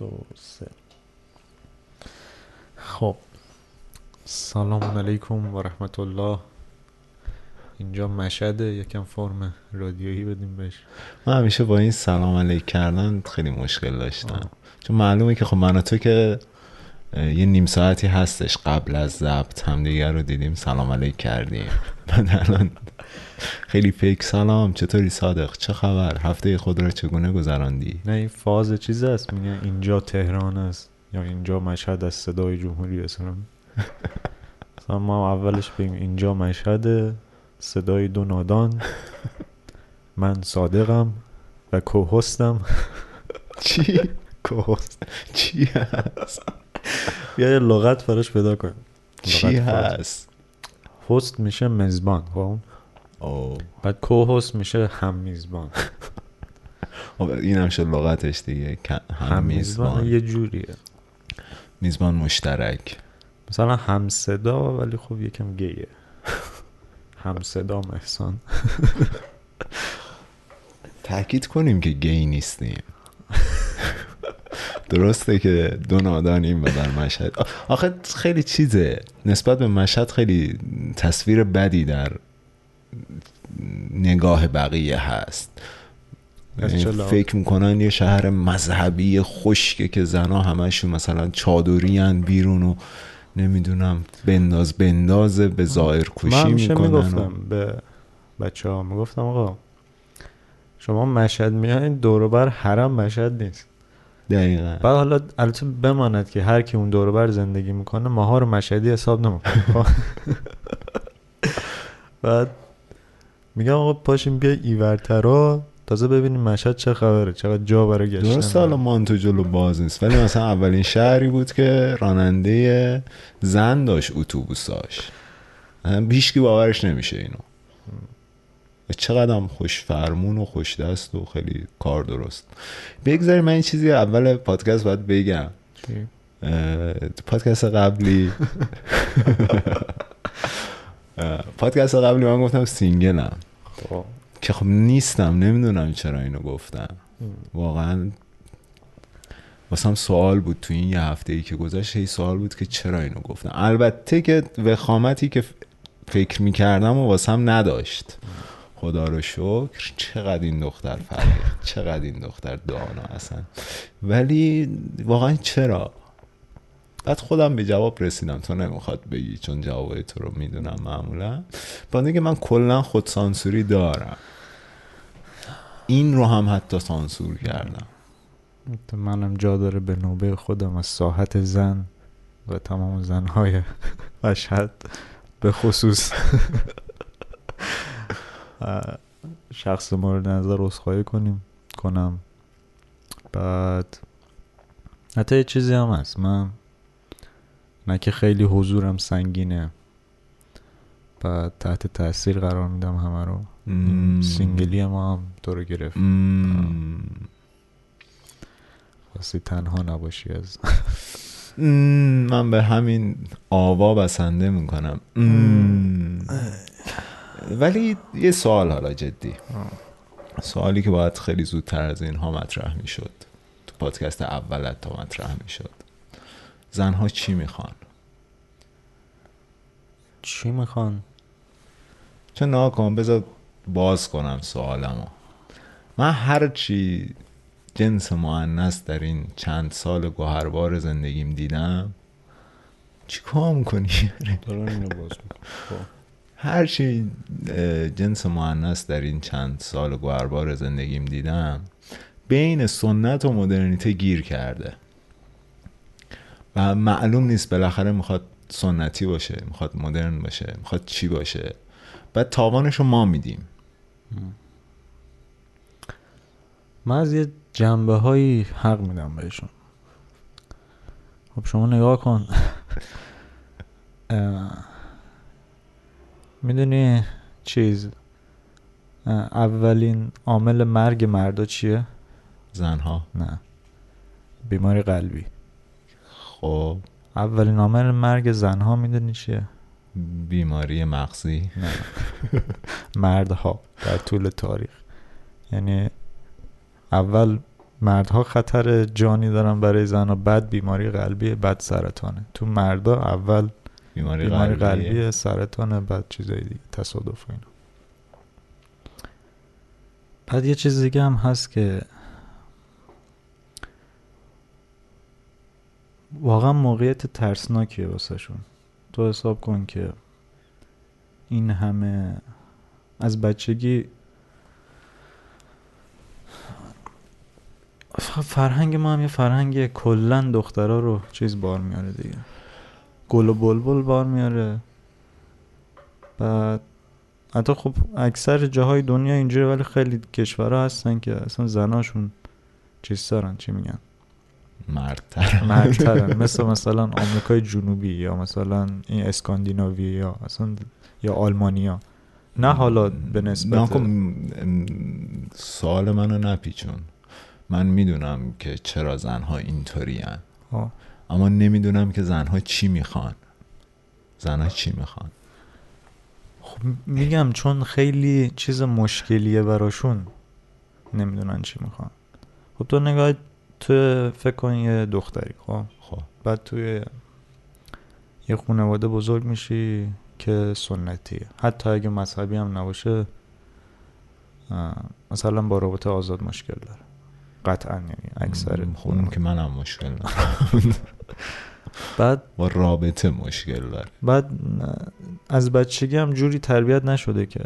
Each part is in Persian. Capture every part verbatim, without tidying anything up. شصت و سه. خب سلام علیکم و رحمت الله. اینجا مشهد، یکم فرم رادیویی بدیم بهش. من همیشه با این سلام علیک کردن خیلی مشکل داشتم آه. چون معلومه که خب من تو که یه نیم ساعتی هستش قبل از ضبط همدیگر رو دیدیم سلام علیک کردیم، بعد الان خیلی فیک سلام. چطوری صادق؟ چه خبر؟ هفته خود را چگونه گذراندی؟ نه این فاز چیز است، میگن اینجا تهران است یا اینجا مشهد از صدای جمهوری اسلامی. مثلا ما اولش بگیم اینجا مشهد صدای دو نادان، من صادقم و کوهستم. چی؟ کوهست چی هست؟ بیا یه لغت فراش پیدا کن. چی هست؟ هست میشه میزبان، خب او بعد کوهست میشه هم میزبان. این همشه لغتش دیگه، هم میزبان یه جوریه، میزبان مشترک. مثلا هم صدا، ولی خب یکم گیه، هم صدا محسن. تأکید کنیم که گی نیستیم. درسته که دو نادانیم و در مشهد. آخه خیلی چیزه نسبت به مشهد، خیلی تصویر بدی در نگاه بقیه هست. فکر میکنن یه شهر مذهبی خشکه که زنها همشون مثلا چادری هن بیرون و نمیدونم بنداز بندازه به ظاهر کشی میکنن. من میگفتم به بچه ها، میگفتم آقا شما مشهد میاین دور و بر حرم مشهد نیست. دقیقاً. بعد حالا البته بماند که هر کی اون دور و بر زندگی میکنه ماها رو مشهدی حساب نمیکنه. بعد میگم آقا پاشیم بیا ایورترا تازه ببینیم مشهد چه خبره، چقدر جا برای گشتن. درسته حالا مانتو جلو باز نیست، ولی مثلا اولین شهری بود که راننده زن داشت اتوبوساش. هیچکی باورش نمیشه اینو. چقدر هم خوش فرمون و خوش دست و خیلی کار درست. بگذاریم من این چیزی اول پادکست باید بگم. پادکست قبلی پادکست قبلی من گفتم سینگلم خب. که خب نیستم، نمیدونم چرا اینو گفتم. واقعا واسم سوال بود تو این یه هفته ای که گذشت، یه سوال بود که چرا اینو گفتم. البته که وخامتی که فکر میکردم و واسم نداشت. خدا رو شکر چقدر این دختر فرق، چقدر این دختر دانا هستن، ولی واقعا چرا؟ بعد خودم به جواب رسیدم. تو نمیخواد بگی چون جواب تو رو میدونم معمولا. با اینکه من کلا خودسانسوری دارم، این رو هم حتی سانسور کردم. منم جا داره به نوبه خودم از ساحت زن و تمام زنهای مشهد به خصوص شخص مورد نظر عذرخواهی کنیم کنم. بعد حتی یه چیزی هم هست، من نه که خیلی حضورم سنگینه، بعد تحت تاثیر قرار میدم همه رو. سینگلی ما هم تو رو گرفت، خواستی تنها نباشی از من به همین آوا بسنده میکنم. ولی یه سوال حالا جدی، سوالی که باید خیلی زودتر از اینها مطرح میشد، تو پادکست اول تا مطرح میشد. زنها چی میخوان؟ چی میخوان؟ چه ناکن بذار باز کنم سوالمو. من هر چی جنس مؤنث در این چند سال گوهربار زندگیم دیدم، چی کار میکنی؟ دارم اینو باز میکنم. هر چی جنس مؤنث در این چند سال گوهربار زندگیم دیدم بین سنت و مدرنیته گیر کرده و معلوم نیست بالاخره میخواد سنتی باشه، میخواد مدرن باشه، میخواد چی باشه. بعد تاوانشو ما میدیم. من از یه جنبه هایی حق میدم بهشون. خب شما نگاه کن. میدونی چیز اولین عامل مرگ مردا چیه؟ زنها؟ نه، بیماری قلبی. خب اولین عامل مرگ زنها میدونی چیه؟ بیماری مغزی. نه مردها در طول تاریخ، یعنی اول مردها خطر جانی دارن برای زنها، بعد بیماری قلبی، بعد سرطانه. تو مردا اول بیماری, بیماری قلبی, قلبی سرطانه، بعد چیزای دیگه، تصادف و اینا. بعد یه چیز دیگه هم هست که واقعا موقعیت ترسناکیه واسه شون. تو حساب کن که این همه از بچگی فرهنگ ما هم یه فرهنگ کلن دخترها رو چیز بار میاره دیگه، گل و بلبل بار میاره. بعد حتی خب اکثر جاهای دنیا اینجوره، ولی خیلی کشورها هستن که اصلا زناشون چیز دارن، چی میگن، مرتر مرتر مثل مثلا آمریکای جنوبی یا مثلا این اسکاندیناوی یا اصلا یا آلمانیا. نه حالا به نسبت سوال منو نپیچون، من میدونم که چرا زنها اینطوری ان، اما نمیدونم که زنها چی میخوان. زنها چی میخوان؟ خب میگم چون خیلی چیز مشکلیه براشون، نمیدونن چی میخوان. خب تو نگاه تو فکر کن یه دختری، خب خب بعد توی یه خانواده بزرگ میشی که سنتیه، حتی اگه مذهبی هم نباشه، مثلا با رابطه آزاد مشکل داره قطعا، یعنی اکثر خونم که منم مشکل دارم بعد با رابطه مشکل داره. بعد از بچگی هم جوری تربیت نشده که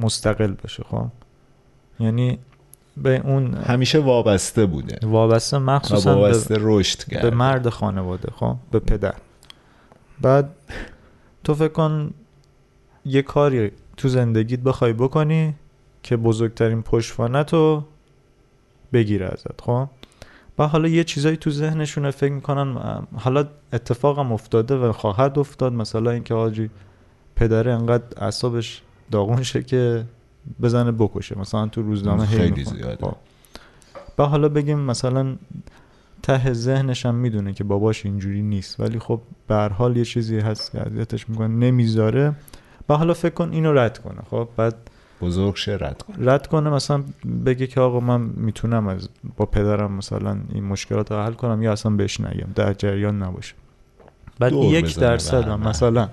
مستقل باشه، خب یعنی به اون همیشه وابسته بوده، وابسته مخصوصا وابسته رشد کرده به مرد خانواده، خب به پدر. بعد تو فکر کن یه کاری تو زندگیت بخوای بکنی که بزرگترین پشتوانتو بگیره ازت، خب و حالا یه چیزایی تو ذهنشونه، فکر میکنن حالا اتفاقم افتاده و خواهد افتاد، مثلا اینکه آجی پدره انقدر اعصابش داغون شه که بزنه بکشه، مثلا تو روزنامه خیلی زیاده. و حالا بگیم مثلا ته ذهنش هم میدونه که باباش اینجوری نیست، ولی خب به هر حال یه چیزی هست که اذیتش میکنه، نمیذاره. و حالا فکر کن اینو رد کنه، خب بعد بزرگ شه رد کنه، رد کنه مثلا بگه که آقا من میتونم از با پدرم مثلا این مشکلات رو حل کنم، یا اصلا بهش نگم، در جریان نباشه. بعد یک درصد هم مثلا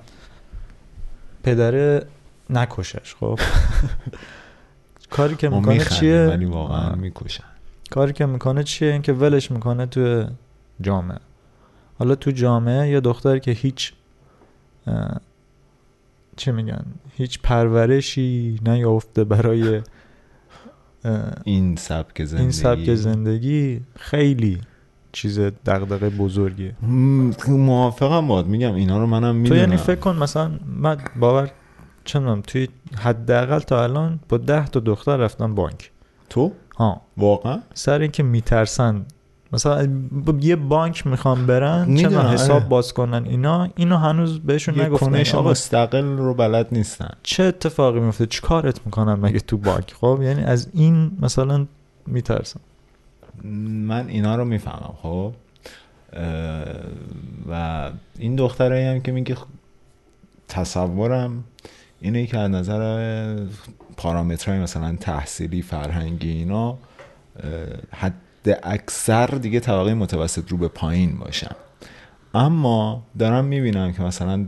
پدره نکشش، خب کاری که میکنه چیه، ولی واقعا میکشن. کاری که میکنه چیه، اینکه ولش میکنه تو جامعه. حالا تو جامعه یه دختر که هیچ چه میگن هیچ پرورشی نیافته برای این سبک زندگی، این سبک زندگی خیلی چیز دغدغه بزرگیه. موافقم باهات، میگم اینا رو منم میدونم. تو یعنی فکر کن مثلا من باور چندم توی حداقل تا الان با ده تا دختر رفتم بانک. تو؟ ها واقعا؟ سر اینکه میترسن مثلا یه بانک میخوام برن چه حساب باز کنن، اینا اینو هنوز بهشون نگفتن، آقا مستقل رو بلد نیستن، چه اتفاقی میفته، چی کارت میکنن مگه تو بانک. خب یعنی از این مثلا میترسن. من اینا رو میفهمم، خب و این دخترایی هم که میگه تصورم اینه که از نظر پارامترهای مثلا تحصیلی، فرهنگی، اینا حد اکثر دیگه طبقه متوسط رو به پایین باشن، اما دارم میبینم که مثلا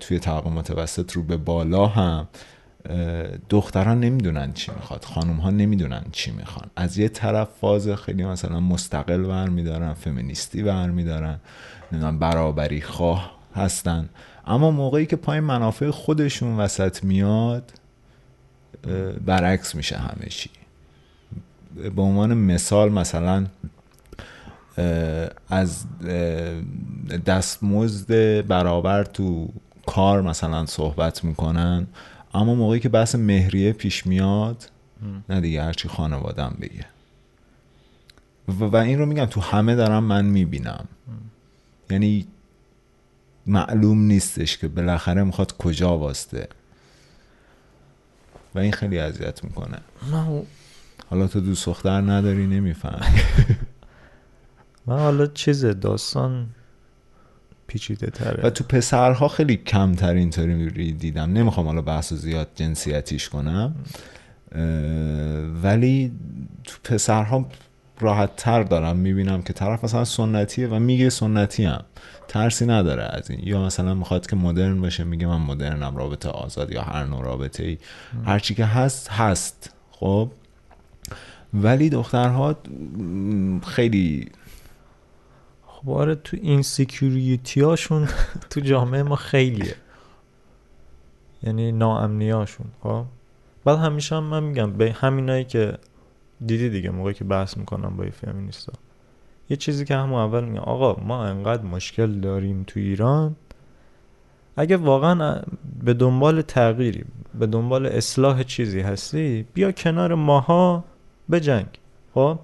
توی طبقه متوسط رو به بالا هم دختران نمیدونن چی میخواد، خانوم ها نمیدونن چی میخوان. از یه طرف فاز خیلی مثلا مستقل برمیدارن، فمینیستی برمیدارن، نمیدونم برابری خواه هستن، اما موقعی که پای منافع خودشون وسط میاد برعکس میشه همه چی. به عنوان مثال مثلا از دستمزد برابر تو کار مثلا صحبت میکنن، اما موقعی که بحث مهریه پیش میاد نه دیگه هرچی خانوادم بگه. و این رو میگم تو همه دارم من میبینم، یعنی معلوم نیستش که بالاخره میخواد کجا واسطه و این خیلی اذیت میکنه. من حالا تو دوست دختر نداری نمیفهم من حالا چیز داستان پیچیده تره و تو پسرها خیلی کمتر اینطوری دیدم. نمیخوام حالا بحثو زیاد جنسیتیش کنم، ولی تو پسرها راحت تر دارم میبینم که طرف مثلا سنتیه و میگه سنتی هم ترسی نداره از این، یا مثلا میخواد که مدرن باشه میگه من مدرنم، رابطه آزاد یا هر نوع رابطه ای هرچی که هست هست. خب ولی دخترها خیلی خب آره تو این سیکیوریتی هاشون تو جامعه ما خیلیه، یعنی ناامنی هاشون. خب بعد همیشه هم من میگم به همینایی که دیدی دیگه موقعی که بحث میکنم با فمینیستا، یه چیزی که همون اول میگم آقا ما انقدر مشکل داریم تو ایران، اگه واقعا به دنبال تغییری به دنبال اصلاح چیزی هستی بیا کنار ماها بجنگ. خب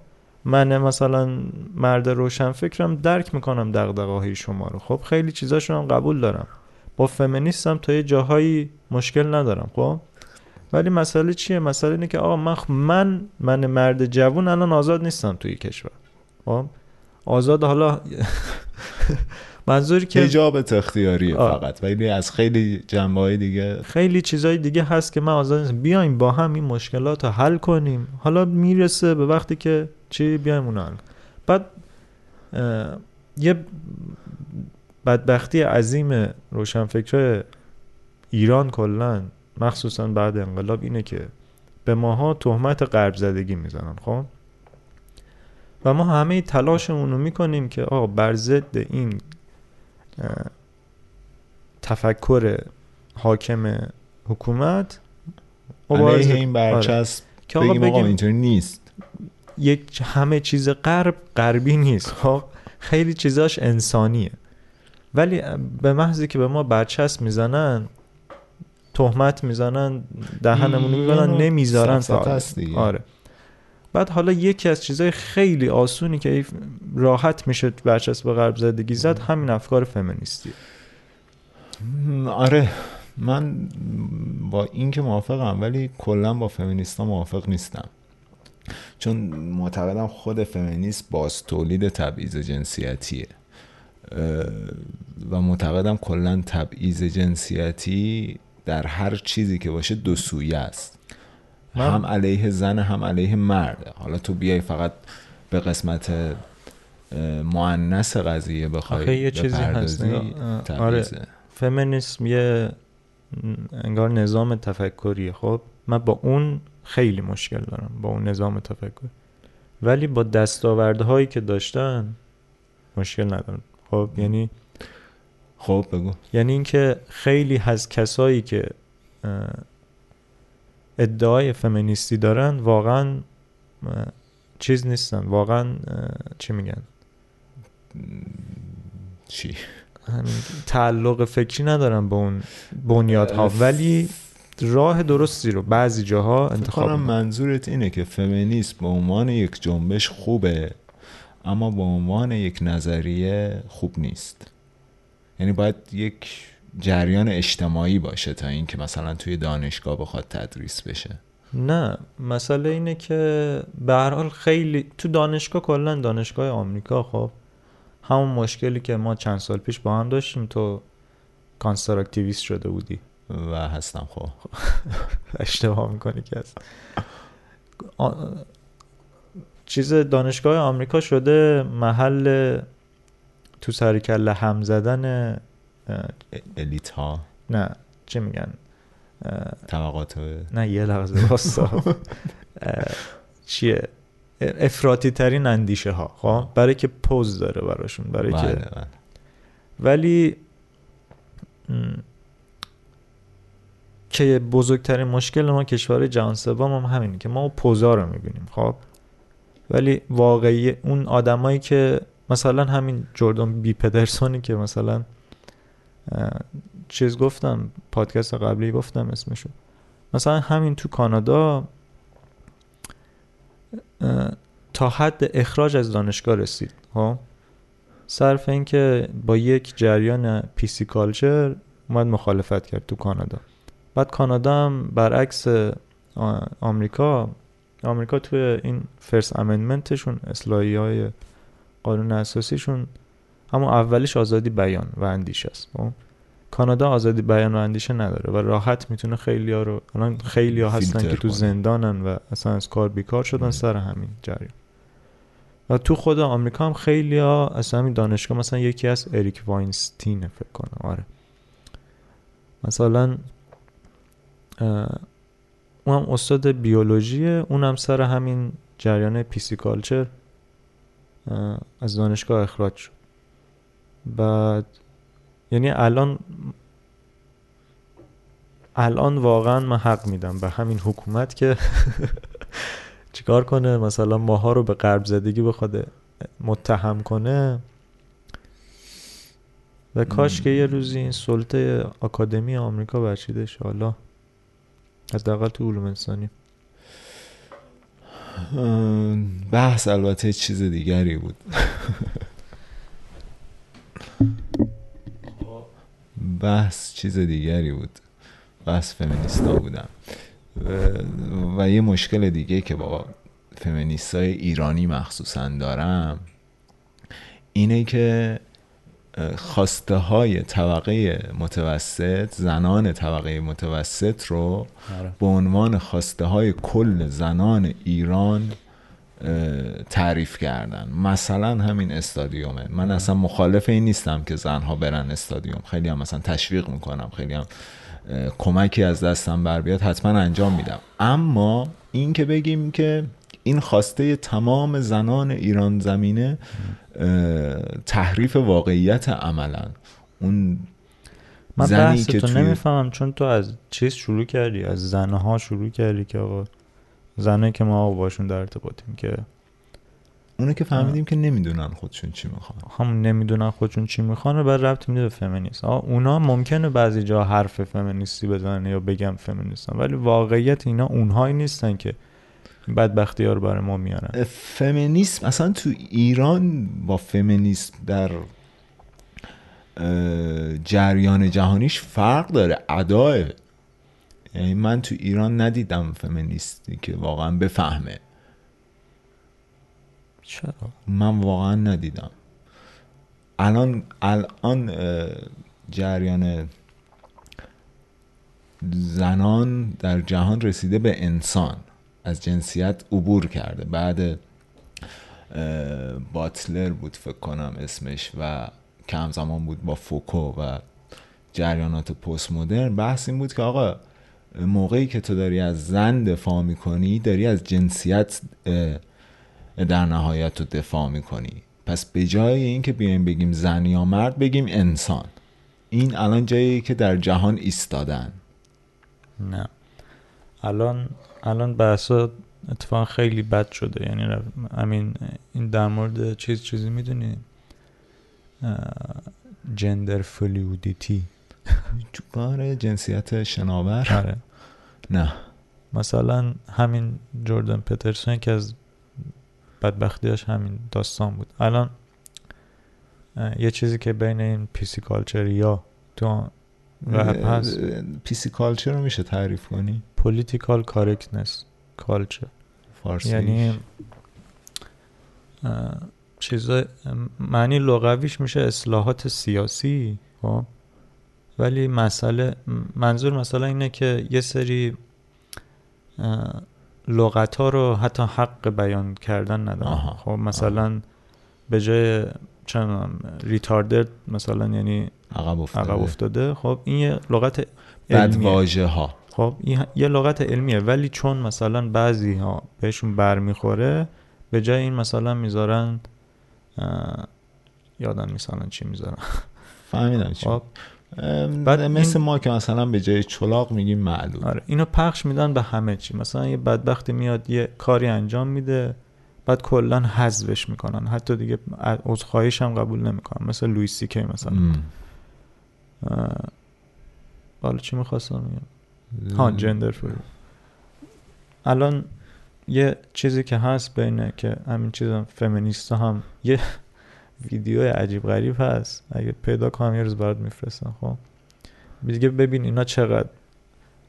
من مثلا مرد روشن فکرم درک میکنم دغدغه‌های شما رو، خب خیلی چیزاشون هم قبول دارم، با فمینیستم تا یه جاهایی مشکل ندارم. خب ولی مسئله چیه؟ مسئله اینه که آقا من من من مرد جوون الان آزاد نیستم توی کشور. خب آزاد حالا منظور که حجابت اختیاریه فقط، ولی از خیلی جنبه‌های دیگه خیلی چیزای دیگه هست که من آزاد نیستم. بیایم با هم این مشکلات رو حل کنیم، حالا میرسه به وقتی که چی بیایم اون حل. بعد یه بدبختی عظیم روشنفکرای ایران کلاً مخصوصا بعد انقلاب اینه که به ماها تهمت غرب زدگی میزنن. خب و ما همه تلاشمون رو میکنیم که آقا بر ضد این تفکر حاکم حکومت علیه این برچسب آره. بگیم آقا اینطور نیست، یک همه چیز غرب غربی نیست، خب خیلی چیزاش انسانیه، ولی به محضی که به ما برچسب میزنن تهمت میزنن دهنمون میبرن نمیذارن دیگه. آره بعد حالا یکی از چیزای خیلی آسونی که راحت میشه برچسب به غرب زدگی زد همین افکار فمینیستی. آره من با این که موافقم ولی کلا با فمینیستا موافق نیستم، چون معتقدم خود فمینیست باز تولید تبعیض جنسیتیه و معتقدم کلا تبعیض جنسیتی در هر چیزی که باشه دو سویه است، هم علیه زن هم علیه مرد. حالا تو بیای فقط به قسمت مؤنث قضیه بخوای یه چیزی هست آره. فمینیسم یه انگار نظام تفکریه، خب من با اون خیلی مشکل دارم با اون نظام تفکر، ولی با دستاوردهایی که داشتن مشکل ندارم. خب م. یعنی خب بگو یعنی اینکه خیلی از کسایی که ادعای فمینیستی دارن واقعا چیز نیستن، واقعا چی میگن چی تعلق فکری ندارن به اون بنیادها، ولی راه درستی رو بعضی جاها انتخاب میکنن. منظورت اینه که فمینیسم به عنوان یک جنبش خوبه اما به عنوان یک نظریه خوب نیست، یعنی باید یک جریان اجتماعی باشه تا این که مثلا توی دانشگاه بخواد تدریس بشه. نه مسئله اینه که به هر حال خیلی تو دانشگاه کلا دانشگاه آمریکا خب همون مشکلی که ما چند سال پیش با هم داشتیم، تو کانستراکتیویست شده بودی و هستم خب اشتباه میکنی که هست آ... چیز دانشگاه آمریکا شده محل تو سر کله هم زدن الیت ها، نه چه میگن طبقات، نه یه لحظه واسا چیه افراطی ترین اندیشه ها، خب برای که پوز داره براشون برای بله، که بله. ولی م... که بزرگترین مشکل ما کشور جهان سوم هم همینه که ما پوزا رو میبینیم خب، ولی واقعی اون آدمایی که مثلا همین جردن بی پدرسونی که مثلا چیز گفتم پادکست قبلی گفتم اسمشو، مثلا همین تو کانادا تا حد اخراج از دانشگاه رسید ها، صرف این که با یک جریان پیسی کالچر اومد مخالفت کرد تو کانادا. بعد کانادا هم برعکس آمریکا، آمریکا تو این فرست امندمنتشون اصلاحی های قانون اساسیشون اما اولیش آزادی بیان و اندیشه است، کانادا آزادی بیان و اندیشه نداره و راحت میتونه خیلی‌ها رو الان خیلی‌ها هستن که تو زندانن و اصلا از کار بیکار شدن سر همین جریان. و تو خود آمریکا هم خیلی ها از همین دانشگاه، مثلا یکی از اریک واینستین فکر کنم، آره مثلا اونم استاد بیولوژیه، اونم سر همین جریان پیسیکالچر از دانشگاه اخراج شد. بعد یعنی الان الان واقعا من حق میدم به همین حکومت که چیکار کنه، مثلا ماها رو به غرب زدگی بخواد متهم کنه. و کاش که یه روزی این سلطه آکادمی آمریکا برچیده شه، حالا از دقل تو علوم انسانی. بحث البته چیز دیگری بود. بحث چیز دیگری بود بحث فمینیستا بودم و, و یه مشکل دیگه که با فمینیستای ایرانی مخصوصا دارم اینه که خواسته های طبقه متوسط، زنان طبقه متوسط رو به عنوان خواسته های کل زنان ایران تعریف کردن. مثلا همین استادیومه، من اصلا مخالف این نیستم که زنها برن استادیوم، خیلی هم مثلا تشویق میکنم، خیلی هم کمکی از دستم بر بیاد حتما انجام میدم، اما این که بگیم که این خواسته تمام زنان ایران زمینه، تحریف واقعیت عملا اون من زنی که تو نمیفهمم، چون تو از چیز شروع کردی، از زنها شروع کردی که آقا زنایی که ما باشون در ارتباطیم، که اونه که فهمیدیم که نمیدونن خودشون چی میخوان، هم نمیدونن خودشون چی میخوان و بعد ربط میده به فمینیست. اونا ممکنه بعضی جا حرف فمینیستی بزنن یا بگن فمینیستن، ولی واقعیت اینا اونهایی نیستن که بدبختی ها رو برای ما میارن. فمینیسم اصلا تو ایران با فمینیسم در جریان جهانیش فرق داره، اداه. یعنی من تو ایران ندیدم فمینیستی که واقعا بفهمه، چرا؟ من واقعا ندیدم. الان الان جریان زنان در جهان رسیده به انسان، از جنسیت عبور کرده. بعد باتلر بود فکر کنم اسمش و که همزمان بود با فوکو و جریانات پست مدرن، بحث این بود که آقا موقعی که تو داری از زن دفاع میکنی داری از جنسیت در نهایت تو دفاع میکنی، پس به جای این که بیایم بگیم زن یا مرد بگیم انسان. این الان جایی که در جهان ایستادن. نه الان الان بحثا اتفاقا خیلی بد شده، یعنی همین این در مورد چیز چیزی میدونی جندر فلویدیتی چوبار جنسیت شناور. آره. نه مثلا همین جردن پترسون که از بدبختیاش همین داستان بود. الان یه چیزی که بین این پیسیکالچر یا تو رپ هست، پیسیکالچر رو میشه تعریف کنی؟ پولیتیکال کارکتنس کالچر فارسی، یعنی چیزای معنی لغویش میشه اصلاحات سیاسی خب، ولی مسئله منظور مثلا اینه که یه سری لغت ها رو حتی حق بیان کردن ندارن. خب مثلا آها. به جای چنم ریتاردد مثلا یعنی عقب افتاده. عقب افتاده خب این یه لغت علمیه، بدواژه ها خب این یه لغت علمیه، ولی چون مثلا بعضی ها بهشون برمیخوره به جای این مثلا میذارن یادن مثلا چی میذارن فهمیدم چی خب. بعد مثل ما که مثلا به جای چلاق میگیم معلول. آره اینو پخش میدن به همه چی، مثلا یه بدبختی میاد یه کاری انجام میده بعد کلا حذفش میکنن، حتی دیگه عذرخواهیش هم قبول نمیکنن، مثل لوئیس سی کی مثلا. حالا چی میخواستم میگم؟ ها جندر فلو. الان یه چیزی که هست بینه که همین چیزا فمینیستا هم یه ویدیو عجیب غریب هست، اگه پیدا کنم یه روز برات میفرستم. خب دیگه ببین اینا چقدر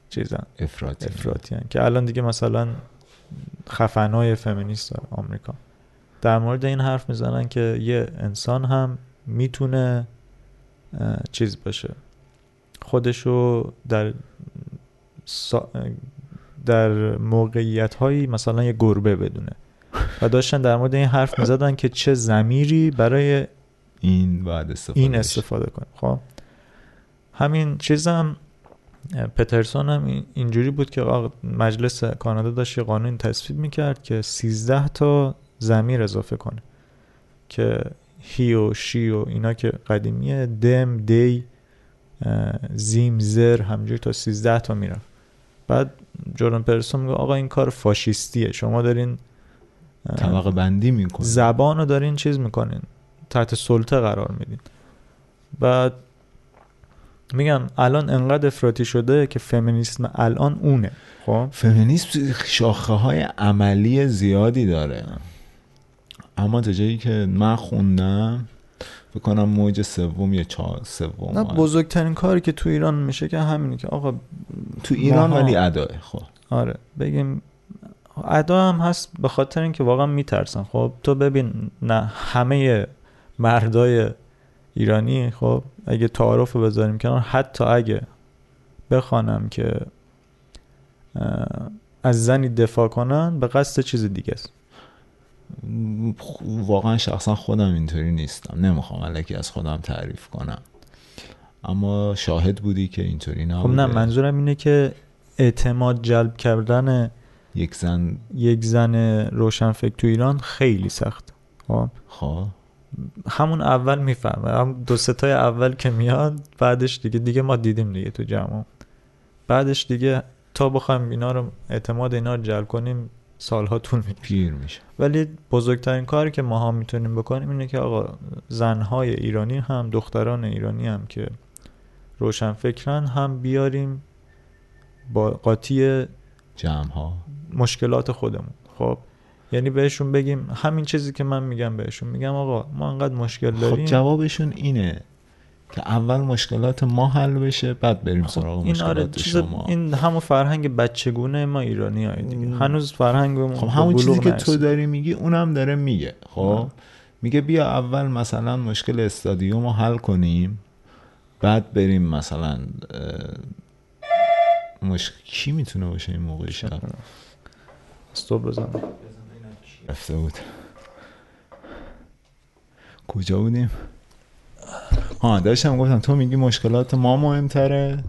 چیزن افراطیان افراطیان که الان دیگه مثلا خفنای فمینیست آمریکا در مورد این حرف میزنن که یه انسان هم میتونه چیز باشه، خودشو در در موقعیت‌هایی مثلا یه گربه بدونه و داشتن در مورد این حرف میزدن که چه ضمیری برای این باید استفاده این استفاده کنیم. خب همین چیزم پترسون هم اینجوری بود که مجلس کانادا داشت یه قانون تصویب میکرد که سیزده تا ضمیر اضافه کنه که هی و شی و اینا که قدیمیه، دم، دی، زیم، زر، همجوری تا سیزده تا میرفت. بعد جردن پترسون میگه آقا این کار فاشیستیه، شما دارین طبقه بندی میکنین، زبان رو دارین چیز میکنین، تحت سلطه قرار میدین. بعد میگم الان انقدر افراطی شده که فمینیسم الان اونه. خب فمینیسم شاخه های عملی زیادی داره، اما تا جایی که من خوندم فکر کنم موج سوم یا چهار سوم نه بزرگترین کاری که تو ایران میشه که همینه که آقا تو ایران ماها. ولی ادا خب آره بگیم ادا هم هست به خاطر اینکه واقعا میترسن. خب تو ببین نه همه مردای ایرانی، خب اگه تعارف رو بذاریم کنار، حتی اگه بخوانم که از زنی دفاع کنن به قصد چیز دیگه است. واقعا شخصا خودم اینطوری نیستم، نمیخوام الکی از خودم تعریف کنم، اما شاهد بودی که اینطوری نبوده. خب نه منظورم اینه که اعتماد جلب کردن یک زن یک زن روشنفکر تو ایران خیلی سخت. خب خب همون اول میفهمه، هم دو ستای اول که میاد بعدش دیگه دیگه ما دیدیم دیگه تو جمع، بعدش دیگه تا بخوایم اینا رو اعتماد اینا رو جلب کنیم سالها طول میکشه، پیر میشه. ولی بزرگترین کاری که ما ها میتونیم بکنیم اینه که آقا زنهای ایرانی هم دختران ایرانی هم که روشن فکرن هم بیاریم با قاطی جمع ها مشکلات خودمون. خب یعنی بهشون بگیم همین چیزی که من میگم، بهشون میگم آقا ما انقدر مشکل داریم. خب جوابشون اینه که اول مشکلات ما حل بشه بعد بریم سراغ خب مشکلات شما. این همون فرهنگ بچگونه ما ایرانی‌ها دیگه، هنوز فرهنگمون خب همون چیزی که تو داری میگی اونم داره میگه. خب میگه بیا اول مثلا مشکل استادیوم رو حل کنیم بعد بریم مثلا مشکل کی میتونه باشه این موقع شب استوب بزنم رفته بود. کجا بودیم؟ ها داشتم گفتم تو میگی مشکلات ما مهمتره،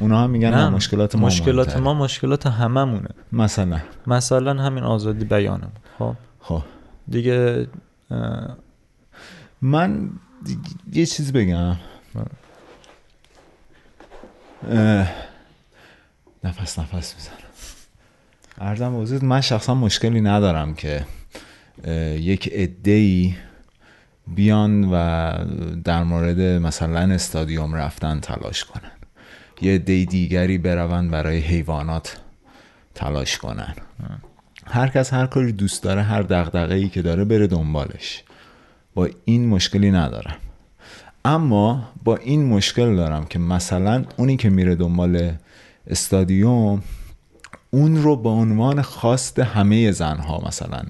اونا هم میگن نه مشکلات ما مشکلات ما مشکلات هممونه. مثلا مثلا همین آزادی بیانم. خب خب دیگه اه... من دیگه یه چیز بگم. اه... نفس نفس میزنم. عرضم وزید من شخصا مشکلی ندارم که یک عده‌ای بیان و در مورد مثلا استادیوم رفتن تلاش کنن، یه عده دیگری برون برای حیوانات تلاش کنن. هر کس هر کاری دوست داره، هر دغدغه‌ای که داره بره دنبالش، با این مشکلی ندارم. اما با این مشکل دارم که مثلا اونی که میره دنبال استادیوم اون رو به عنوان خواست همه زنها مثلا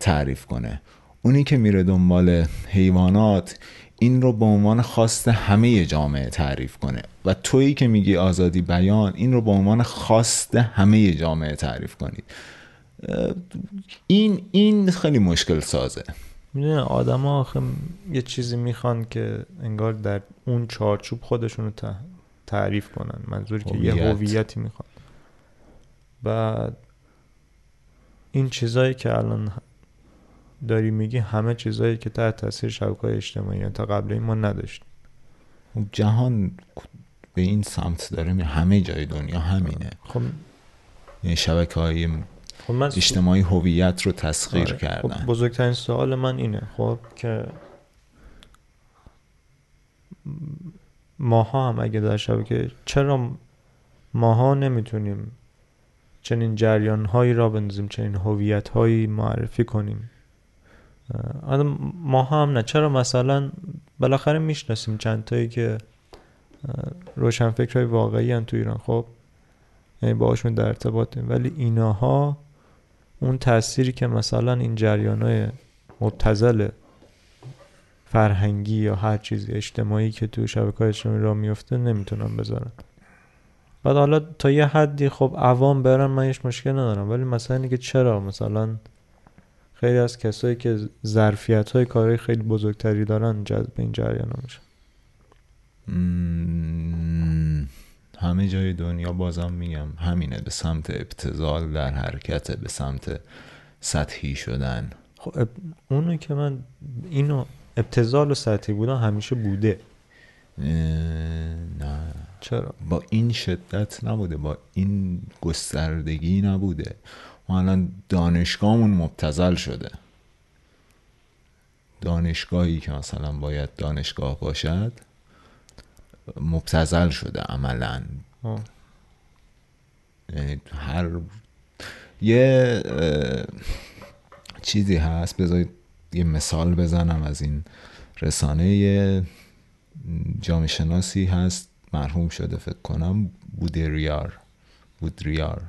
تعریف کنه، اونی که میره دنبال حیوانات این رو به عنوان خواست همه جامعه تعریف کنه، و تویی که میگی آزادی بیان این رو به عنوان خواست همه جامعه تعریف کنید. این این خیلی مشکل سازه. میدونی آدم ها آخه یه چیزی میخوان که انگار در اون چارچوب خودشون رو تعریف کنن، منظور که یه هویتی میخوان. بعد این چیزایی که الان داری میگی همه چیزایی که تحت تاثیر شبکه‌های اجتماعی تا قبل این ما نداشتیم. جهان به این سمت داره میره، همه جای دنیا همینه. خب یعنی شبکه‌های خب اجتماعی هویت رو تسخیر آره. کردن. خب بزرگترین سوال من اینه خب که ماها هم اگه در شبکه چرا ماها نمیتونیم چنین جریان هایی را بندازیم، چنین هویت هایی معرفی کنیم؟ ما هم نه چرا مثلا بالاخره میشناسیم چند تایی که روشنفکرای واقعی ان تو ایران، خب یعنی باهاشون در ارتباطیم، ولی ایناها اون تأثیری که مثلا این جریان های مبتذل فرهنگی یا هر چیزی اجتماعی که تو شبکه‌های اجتماعی را میفته نمیتونن بذارن. بعد حالا تا یه حدی خب عوام برن من هیچ مشکل ندارم، ولی مثلا اینکه چرا مثلا خیلی از کسایی که ظرفیت‌های کاری خیلی بزرگتری دارن جذب این جریان میشن. مم... همه جای دنیا بازم میگم همینه، به سمت ابتذال در حرکته، به سمت سطحی شدن. خب اونو که من اینو ابتذال و سطحی بودن همیشه بوده. نه چرا؟ با این شدت نبوده، با این گستردگی نبوده. ما الان دانشگاهمون مبتذل شده. دانشگاهی که مثلا باید دانشگاه باشد مبتذل شده عملا. یعنی هر یه چیزی هست، بذارید یه مثال بزنم از این رسانه. یه جامعه شناسی هست مرحوم شده فکر کنم بودریار بودریار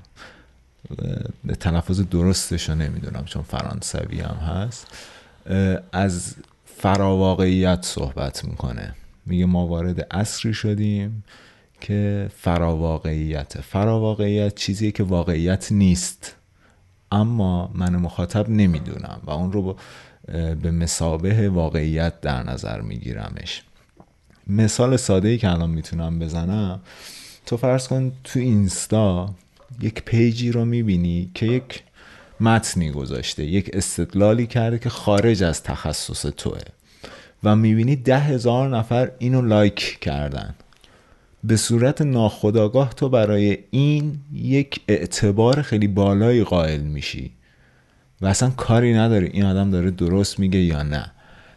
تلفظ درستشو نمیدونم چون فرانسوی هم هست، از فراواقعیت صحبت میکنه. میگه ما وارد عصری شدیم که فراواقعیت فراواقعیت چیزیه که واقعیت نیست، اما من مخاطب نمیدونم و اون رو به مثابه واقعیت در نظر میگیرمش. مثال ساده‌ای که الان میتونم بزنم، تو فرض کن تو اینستا یک پیجی رو میبینی که یک متنی گذاشته، یک استدلالی کرده که خارج از تخصص توه و میبینی ده هزار نفر اینو لایک کردن. به صورت ناخودآگاه تو برای این یک اعتبار خیلی بالایی قائل میشی و اصلا کاری نداری این آدم داره درست میگه یا نه.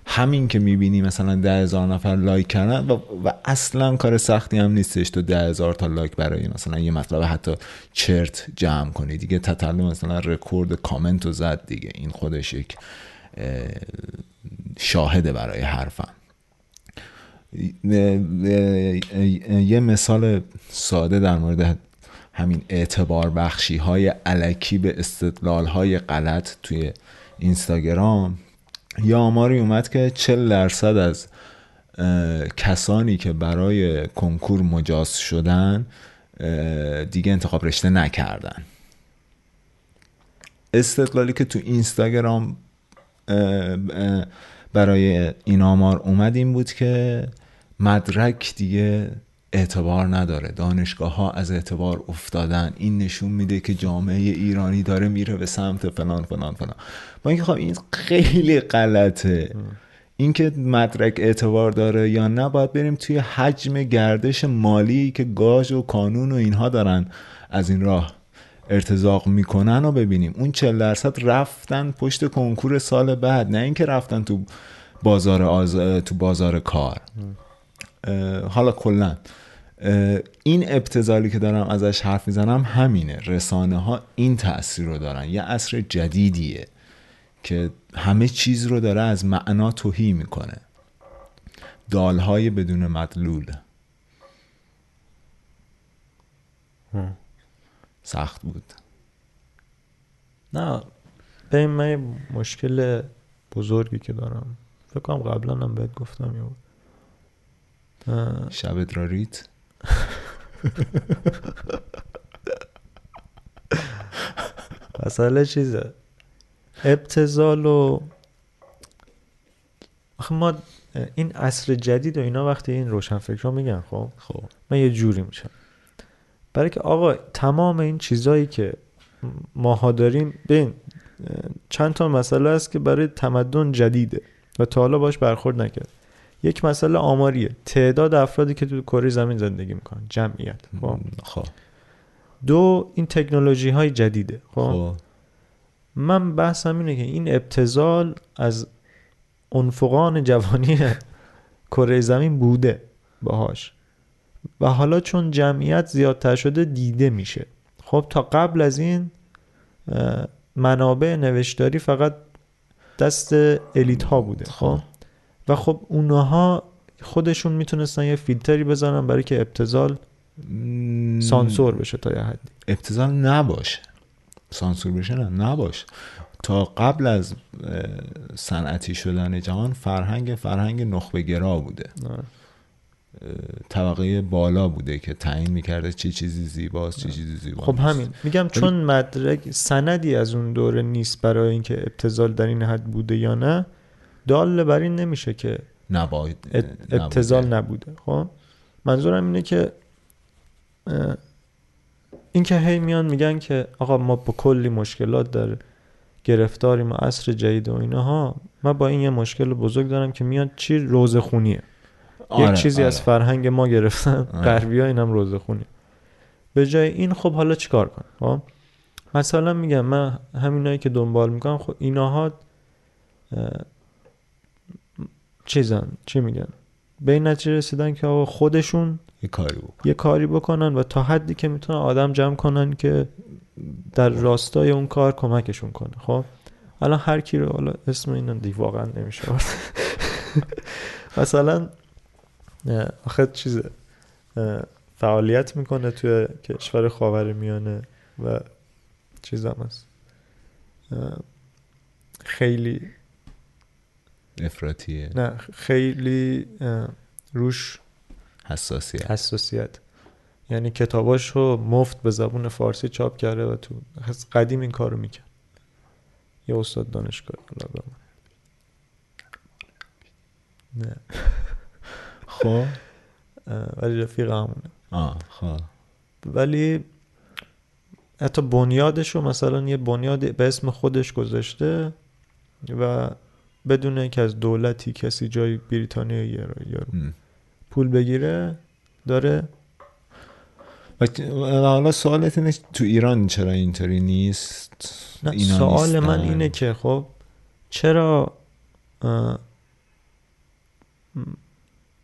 همین که میبینی مثلا ده هزار نفر لایک کردن و, و اصلا کار سختی هم نیستش تو ده هزار تا لایک برای مثلا یه مطلب حتی چرت جمع کنی دیگه. تطلع مثلا رکورد کامنت رو زد دیگه، این خودش یک شاهده برای حرفم. یه مثال ساده در مورد همین اعتبار بخشی های الکی به استدلال های غلط توی اینستاگرام، یه آماری اومد که چهل درصد از کسانی که برای کنکور مجاز شدن دیگه انتخاب رشته نکردن. استدلالی که تو اینستاگرام برای این آمار اومد این بود که مدرک دیگه اعتبار نداره، دانشگاه ها از اعتبار افتادن، این نشون میده که جامعه ایرانی داره میره به سمت فلان فلان فلان. با اینکه خب این خیلی غلطه. اینکه مدرک اعتبار داره یا نه باید بریم توی حجم گردش مالی که گاج و کانون و اینها دارن از این راه ارتزاق میکنن و ببینیم. اون چهل درصد رفتن پشت کنکور سال بعد، نه اینکه رفتن تو بازار آز... تو بازار کار. حالا کلا این ابتذالی که دارم ازش حرف میزنم همینه. رسانه ها این تأثیر رو دارن. یه عصر جدیدیه که همه چیز رو داره از معنا تهی میکنه. دالهای بدون مدلول. سخت بود. نه به من مشکل بزرگی که دارم فکر کنم قبلا هم بهت گفتم یا شبت را ریت مسئله چیزه ابتذال و آخه ما این عصر جدید و اینا وقتی این روشنفکر رو میگن خب خب من یه جوری میشم برای که آقا تمام این چیزایی که ماها داریم ببین چند تا مسئله هست که برای تمدن جدیده و تا حالا باش برخورد نکرد. یک مسئله آماریه، تعداد افرادی که تو کره زمین زندگی میکنن، جمعیت. خب دو، این تکنولوژی های جدیده. خب من بحثم اینه که این ابتذال از انفقان جوانی کره زمین بوده باهاش و حالا چون جمعیت زیادتر شده دیده میشه. خب تا قبل از این منابع نوشتاری فقط دست الیت ها بوده. خب و خب اونها خودشون میتونستن یه فیلتری بزنن برای که ابتذال سانسور بشه تا یه حدی. ابتذال نباشه، سانسور بشه نه نباشه. تا قبل از صنعتی شدن جهان فرهنگ فرهنگ نخبه گرا بوده. طبقه بالا بوده که تعیین میکرده چه چیزی زیباست چه چیزی زیبا. خب همین میگم چون ولی... مدرک سندی از اون دوره نیست برای اینکه ابتذال در این حد بوده یا نه، دال بر این نمیشه که نباید ابتذال نبوده. خب منظورم اینه که این که هی میان میگن که آقا ما با کلی مشکلات داره، گرفتاریم عصر جدید و اینها، من با این یه مشکل بزرگ دارم که میاد چی روزخونیه. آره، یک چیزی آره. از فرهنگ ما گرفتن غربی‌ها، آره. اینم روزخونی. به جای این خب حالا چیکار کنم؟ خب مثلا میگم من همینایی که دنبال میکنم، خب اینها چیزن، چی میگن، به این نتیجه رسیدن که آقا خودشون یه کاری بکنن. یه کاری بکنن و تا حدی که میتونن آدم جمع کنن که در راستای اون کار کمکشون کنه. خب الان هر کی رو حالا اسم اینا دیگه واقعا نمیشه. مثلا آخه چیزه فعالیت میکنه توی کشور خاورمیانه و چیزم هست خیلی افراطیه، نه خیلی روش حساسیت حساسیت یعنی کتاباشو مفت به زبون فارسی چاپ کرده و تو قدیم این کارو میکرد یه استاد دانشگاه نه خب ولی رفیق همونه آه خب ولی حتی بنیادشو مثلا یه بنیاد به اسم خودش گذاشته و بدون اینکه از دولتی کسی جای بریتانیا یارو یارو پول بگیره داره. و حالا سوالت اینه تو ایران چرا اینطوری نیست؟ نه سوال من اینه که خب چرا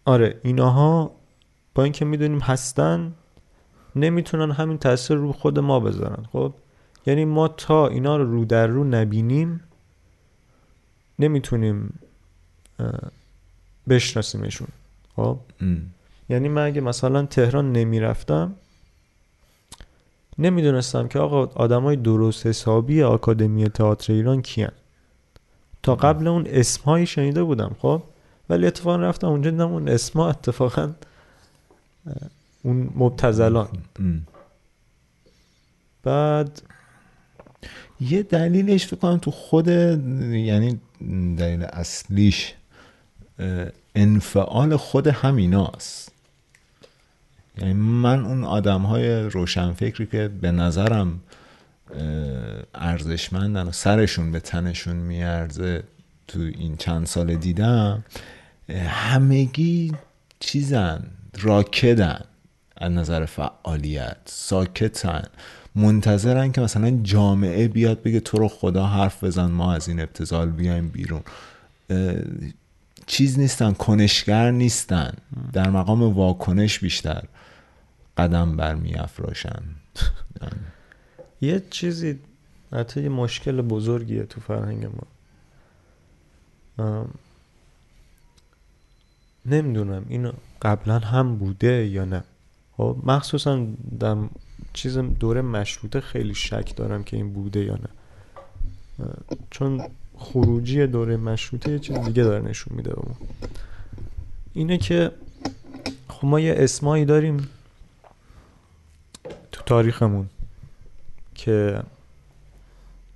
آره اینها با اینکه میدونیم هستن نمیتونن همین تاثیر رو خود ما بذارن. خب یعنی ما تا اینا رو رو در رو نبینیم نمیتونیم بشناسیمشون. خب یعنی من اگه مثلا تهران نمیرفتم نمیدونستم که آقا آدمای درست حسابی آکادمی تئاتر ایران کیان، تا قبل اون اسمهایی شنیده بودم خب، ولی اتفاقا رفتم اونجا دیدم اون اسما اتفاقا اون مبتذلان. بعد یه دلیلش فکر کنم تو خود یعنی دلیل اصلیش انفعال خود همیناست. یعنی من اون آدم‌های روشنفکری که به نظرم ارزشمندن و سرشون به تنشون میارزه تو این چند سال دیدم همگی چیزن، راکدن از نظر فعالیت، ساکتن، منتظرن که مثلا جامعه بیاد بگه تو رو خدا حرف بزن ما از این ابتذال بیایم بیرون. چیز نیستن، کنشگر نیستن، در مقام واکنش بیشتر قدم برمی افراشن. یه چیزی حتی یه مشکل بزرگیه تو فرهنگ ما. ام. نمیدونم اینو قبلا هم بوده یا نه. خب مخصوصا در چیز دوره مشروطه خیلی شک دارم که این بوده یا نه، چون خروجی دوره مشروطه یه چیز دیگه داره نشون میده بهمون. اینه که خب ما یه اسمایی داریم تو تاریخمون که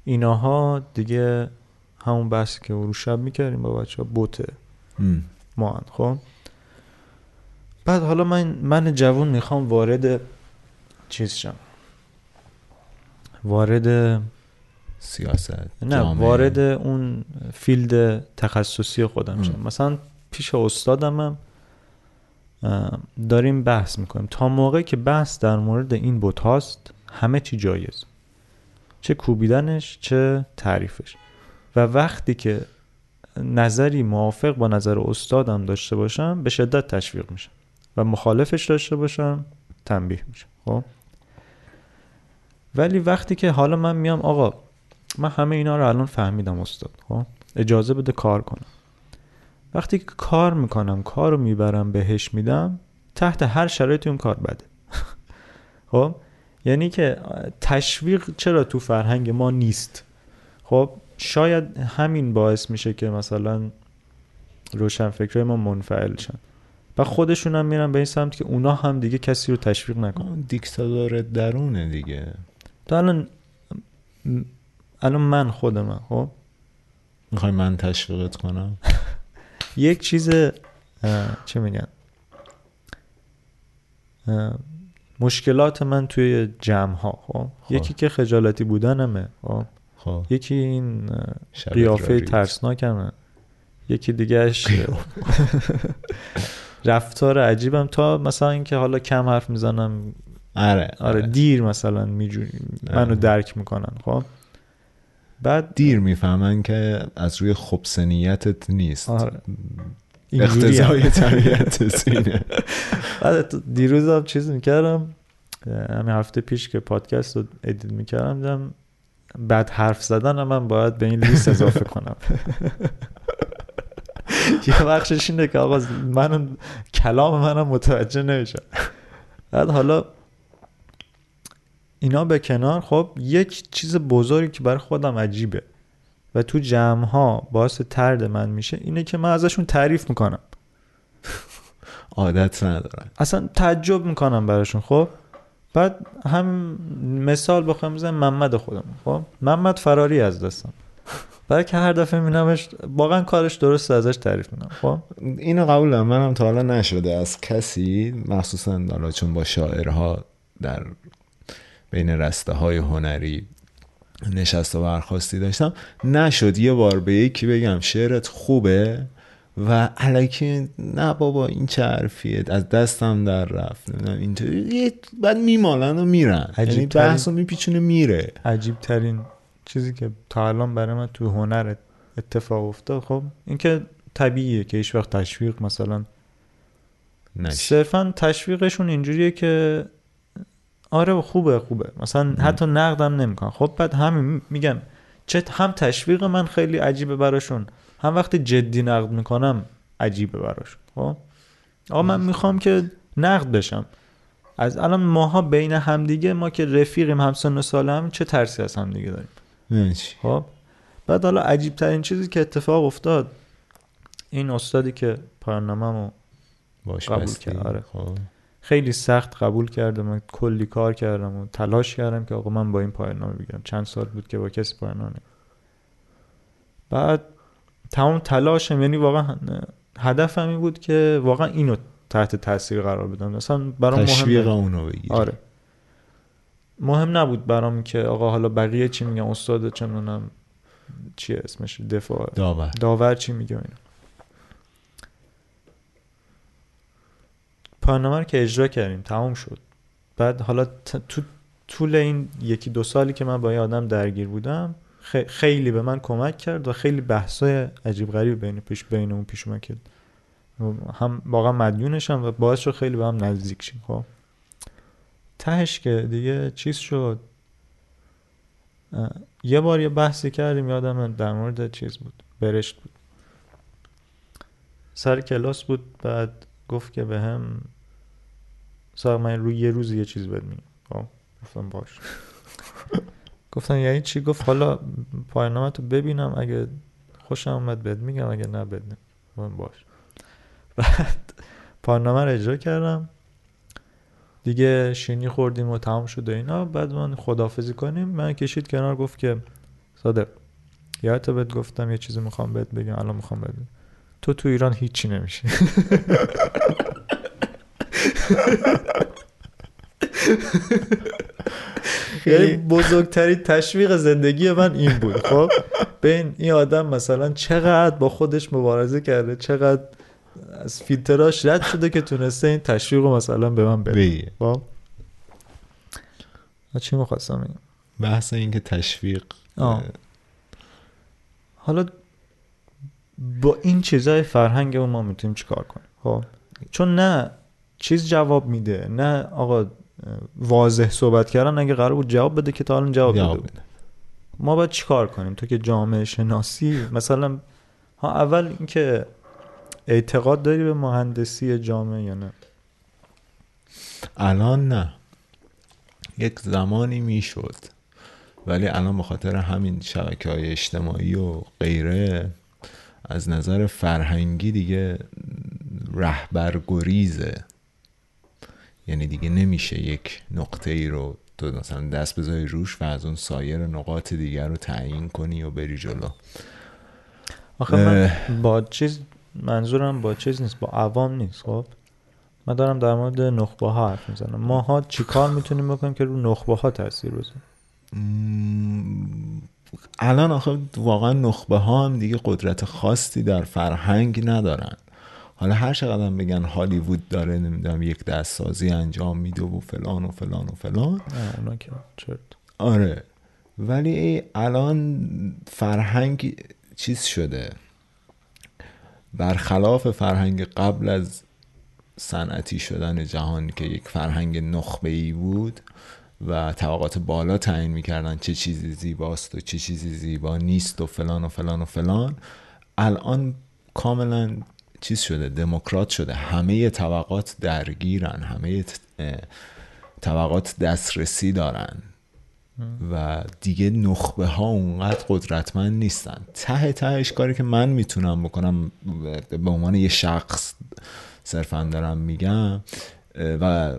ایناها دیگه همون بحثی که رو شب میکردیم با بچه ها بوته ما هن. خب بعد حالا من من جوان میخوام وارد چیز شم، وارد سیاست، نه جامعه. وارد اون فیلد تخصصی خودم شم. مثلا پیش استادمم داریم بحث میکنیم، تا موقع که بحث در مورد این بوت هاست همه چی جایز، چه کوبیدنش چه تعریفش. و وقتی که نظری موافق با نظر استادم داشته باشم به شدت تشویق میشم و مخالفش داشته باشم تنبیه میشم. خب ولی وقتی که حالا من میام آقا من همه اینا رو الان فهمیدم استاد، خب اجازه بده کار کنم، وقتی که کار میکنم کارو میبرم بهش میدم، تحت هر شرایطی اون کار بده. خب یعنی که تشویق چرا تو فرهنگ ما نیست؟ خب شاید همین باعث میشه که مثلا روشنفکرای ما منفعل شن. و خودشون هم میرن به این سمت که اونا هم دیگه کسی رو تشویق نکنن. دیکتاتور درونه دیگه. تا الان الان من خودمم، خب میخوای من تشویقت کنم؟ یک چیز چه میگن مشکلات من توی جمع ها، خب یکی که خجالتی بودنمه، خب یکی این قیافه ترسناکمه، یکی دیگهش رفتار عجیبم، تا مثلا اینکه حالا کم حرف میزنم، آره آره دیر مثلا میجوری منو درک میکنن، خب بعد دیر میفهمن که از روی خبثنیتت نیست، آره اختزای طبیعتت اینه. بعد دیروز هم چیز میکردم، همین هفته پیش که پادکست رو ادیت میکردم دیدم بعد حرف زدن من باید به این لیست اضافه کنم. یه بخشش اینه که آقا من کلام منم متوجه نمیشم. بعد حالا اینا به کنار، خب یک چیز بزرگی که برای خودم عجیبه و تو جمع ها باعث طرد من میشه اینه که من ازشون تعریف میکنم. عادت ندارن، اصلا تعجب میکنم براشون. خب بعد هم مثال بخوام بزنم محمد خودم، خب محمد فراری از دستم، برای که هر دفعه میبینمش واقعا کارش درست، ازش تعریف میکنم. خب اینو قبول دارم، منم تا حالا نشده از کسی، مخصوصا حالا چون با شاعرها در بین رسته های هنری نشست و برخاستی داشتم، نشد یه بار به یکی بگم شعرت خوبه و الکی نه بابا این چه حرفیه، از دستم در رفت، نمیدونم اینطوری، بعد میمالن و میرن، یعنی بحثو میپیچونه میره. عجیب ترین چیزی که تا الان برای من تو هنر اتفاق افتاد، خب این که طبیعیه که هیچ وقت تشویق مثلا نشه. صرفا تشویقشون اینجوریه که آره خوبه خوبه مثلا ام. حتی نقدم نمیکنن. خب بعد همین میگم چه هم تشویق من خیلی عجیبه براشون، هم وقتی جدی نقد میکنم عجیبه براشون. خب آقا من میخوام که نقد بشم، از الان ماها بین همدیگه، ما که رفیقیم، همسن و سال هم، چه ترسی از همدیگه داریم. خب بعد حالا عجیب ترین چیزی که اتفاق افتاد، این استادی که پایان‌نامه‌مو باش قبول کرد، خب خیلی سخت قبول کردم، من کلی کار کردم و تلاش کردم که آقا من با این پایان‌نامه بگیرم، چند سال بود که با کسی پایان‌نامه. بعد تمام تلاشم، یعنی واقعا هدفم این بود که واقعا اینو تحت تاثیر قرار بدم، مثلا برام تشویق اونو بگیرم. آره مهم نبود برام که آقا حالا بقیه چی میگن، استاد چه میدونم چیه اسمش، دفاع داور داور چی میگه اینا. پایان‌نامه رو که اجرا کردیم تمام شد، بعد حالا تو طول این یکی دو سالی که من با یه آدم درگیر بودم خیلی به من کمک کرد و خیلی بحثای عجیب غریب بین پیش بینمون پیش اومد که هم واقعا مدیونشم و باعث شد خیلی به هم نزدیک شیم. خب تهش که دیگه چیز شد، یه بار یه بحثی کردیم، یادم در مورد چیز بود، برشت بود، سر کلاس بود، بعد گفت که به هم سر من روی یه روز یه چیز بد میگم. خب گفتم باش. گفتم یعنی چی؟ گفت حالا پایان‌نامه تو ببینم، اگه خوشم اومد بد میگم، اگه نه بد نمیگم. باش. بعد پایان‌نامه رو اجرا کردم دیگه، شینی خوردیم و تمام شد و اینا. بعد من خداحافظی کنیم، من کشید کنار، گفت که صادق یادت بهت گفتم یه چیزی میخوام بهت بگم، الان میخوام بگم تو تو ایران هیچی نمیشه. یعنی بزرگترین تشویق زندگی من این بود. خب بین این آدم مثلا چقدر با خودش مبارزه کرده، چقدر از فیلتراش رد شده که تونسته این تشویق رو مثلا به من بده. خب چی می‌خواستم بگم؟ بحث این که تشویق آه. حالا با این چیزای فرهنگ ما میتونیم چیکار کنیم؟ خب چون نه چیز جواب میده، نه آقا واضح صحبت کردن اگه قرار بود جواب بده که تا الان جواب, جواب بده. بده ما باید چیکار کنیم؟ تو که جامعه شناسی مثلا ها، اول اینکه اعتقاد داری به مهندسی جامعه یا نه؟ الان نه، یک زمانی میشد، ولی الان به خاطر همین شبکه‌های اجتماعی و غیره از نظر فرهنگی دیگه رهبرگریزه، یعنی دیگه نمیشه یک نقطه ای رو تو مثلا دست بذاری روش و از اون سایر نقاط دیگر رو تعیین کنی و بری جلو. آخه من با چیز منظورم با چیز نیست، با عوام نیست. خب من دارم در مورد نخبه ها حرف میزنم. ما ها چیکار میتونیم بکنیم که رو نخبه ها تاثیر بذاریم؟ الان آخه واقعا نخبه ها هم دیگه قدرت خاصی در فرهنگ ندارن. حالا هر چقدر هم بگن هالیوود داره نمیدونم یک دست سازی انجام میده و فلان و فلان و فلان، اونا که چرت. آره ولی الان فرهنگ چیز شده، برخلاف فرهنگ قبل از صنعتی شدن جهان که یک فرهنگ نخبه‌ای بود و طبقات بالا تعیین میکردن چه چیزی زیباست و چه چیزی زیبا نیست و فلان و فلان و فلان، الان کاملا چیز شده، دموکرات شده، همه طبقات درگیرن، همه طبقات دسترسی دارن و دیگه نخبه ها اونقدر قدرتمند نیستن. ته تهش کاری که من میتونم بکنم به عنوان یه شخص صرفا دارم میگم و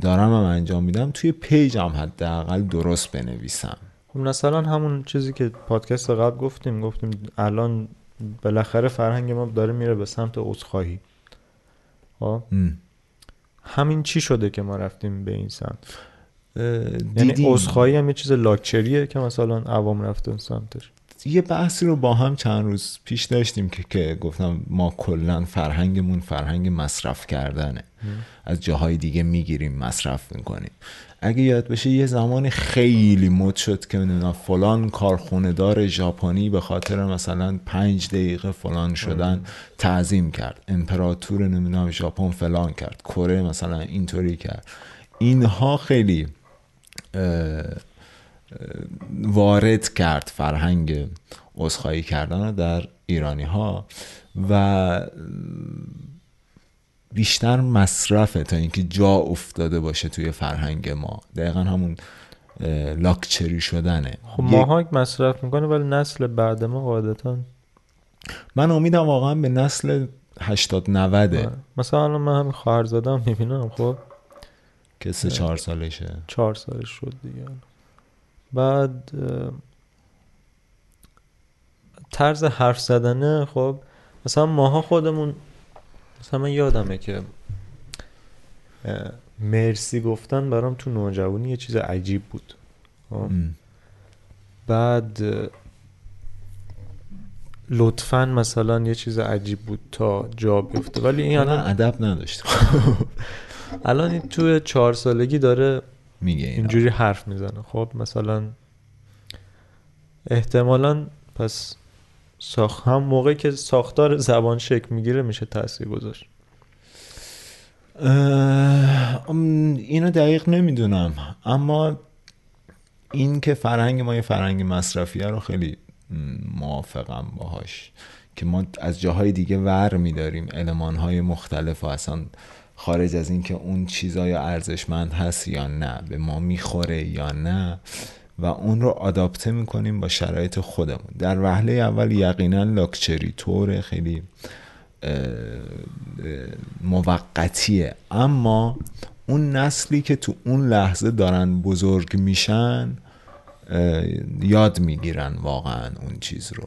دارم هم انجام میدم، توی پیجم حداقل درست بنویسم. مثلا همون چیزی که پادکست قبل گفتیم گفتیم الان بالاخره فرهنگ ما داره میره به سمت عذرخواهی. همین چی شده که ما رفتیم به این سمت؟ یعنی عذرخواهی هم یه چیز لاکچریه که مثلا عوام رفتن سمتش. یه بحثی رو با هم چند روز پیش داشتیم که, که گفتم ما کلن فرهنگمون فرهنگ مصرف کردنه، از جاهای دیگه میگیریم مصرف میکنیم. اگه یاد بشه یه زمان خیلی مد شد که نمیدونم فلان کارخونه دار ژاپنی به خاطر مثلا پنج دقیقه فلان شدن تعظیم کرد، امپراتور نمیدونم ژاپن فلان کرد، کره مثلا اینطوری کرد. اینها خیلی وارد کرد فرهنگ عذرخواهی کردن در ایرانی ها و بیشتر مصرفه تا اینکه جا افتاده باشه توی فرهنگ ما. دقیقا همون لاکچری شدنه. خب ماها یک... مصرف میکنه ولی نسل بعد ما قاعدتا، من امیدم واقعا به نسل هشتاد نوده. مثلا من همین خواهر زادم میبینم خب که سه چهار سالشه، چهار سالش شد دیگه، بعد طرز حرف زدنه. خب مثلا ماها خودمون، مثلا من یادمه که مرسی گفتن برام تو نوجوانی یه چیز عجیب بود. خب بعد لطفاً مثلا یه چیز عجیب بود تا جا بیفته، ولی این الان ادب نداشت. الان تو چهار سالگی داره میگه اینجوری حرف میزنه. خب مثلا احتمالاً پس ساخت هم موقعی که ساختار زبان شکل میگیره میشه تاثیر گذاشت. اینو دقیق نمیدونم، اما این که فرهنگ ما یه فرهنگ مصرفیه رو خیلی موافقم باهاش که ما از جاهای دیگه ور میداریم المانهای مختلف و اصلا خارج از این که اون چیزا یا ارزشمند هست یا نه، به ما میخوره یا نه، و اون رو آداپته میکنیم با شرایط خودمون. در وهله اول یقینا لاکچری طور خیلی موقتیه، اما اون نسلی که تو اون لحظه دارن بزرگ میشن یاد میگیرن واقعا اون چیز رو.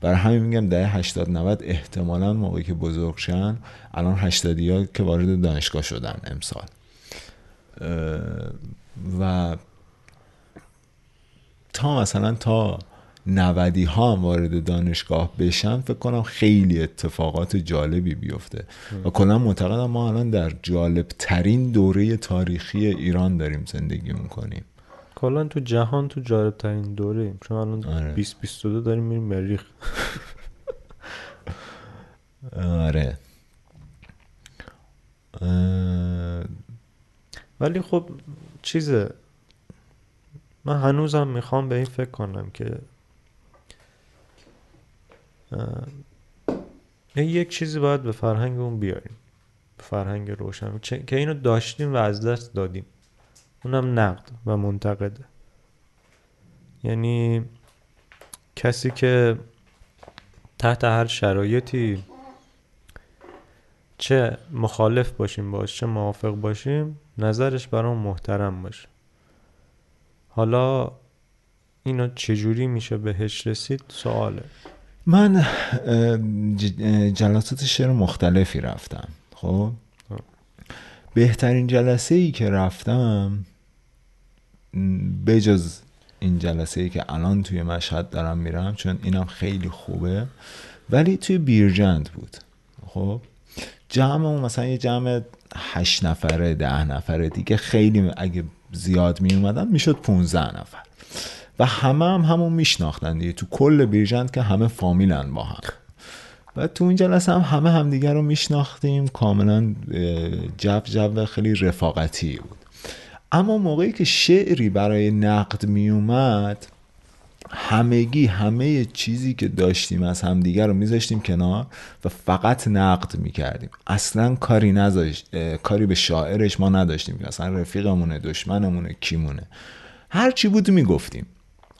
برای همین میگم دهه هشتاد نود احتمالاً موقعی که بزرگ شن، الان هشتادی ها که وارد دانشگاه شدن امسال و تا مثلا تا نودی ها هم وارد دانشگاه بشن، فکر کنم خیلی اتفاقات جالبی بیفته و کلا معتقدم ما الان در جالب ترین دوره تاریخی ایران داریم زندگی میکنیم، کلا تو جهان تو جالب ترین دوره ایم، چون الان بیست بیست و دو داریم میریم مریخ. آره اه... ولی خب چیزه، من هنوزم میخوام به این فکر کنم که اه... یک چیزی باید به فرهنگ اون بیاریم، به فرهنگ روشن چه... که اینو داشتیم و از دست دادیم، اونم نقد و منتقده. یعنی کسی که تحت هر شرایطی چه مخالف باشیم باش چه موافق باشیم، نظرش برام محترم باشه. حالا اینو چجوری میشه بهش رسید سواله. من جلسات شعر مختلفی رفتم. خب بهترین جلسه ای که رفتم بجز این جلسه ای که الان توی مشهد دارم میرم چون اینم خیلی خوبه، ولی توی بیرجند بود. خب جمعمون مثلا یه جمع هشت نفره ده نفره دیگه، خیلی اگه زیاد می اومدن میشد پونزده نفر و همه هم همون میشناختن دیگه، تو کل بیرجند که همه فامیلن با هم و تو این جلسه هم همه همدیگه رو میشناختیم، کاملا جو جو خیلی رفاقتی بود. اما موقعی که شعری برای نقد می اومد همگی همه چیزی که داشتیم از همدیگه رو میذاشتیم کنار و فقط نقد میکردیم، اصلا کاری نذاشت کاری به شاعرش ما نداشتیم، اصلا رفیقمونه دشمنمونه کیمونه، هر چی بود میگفتیم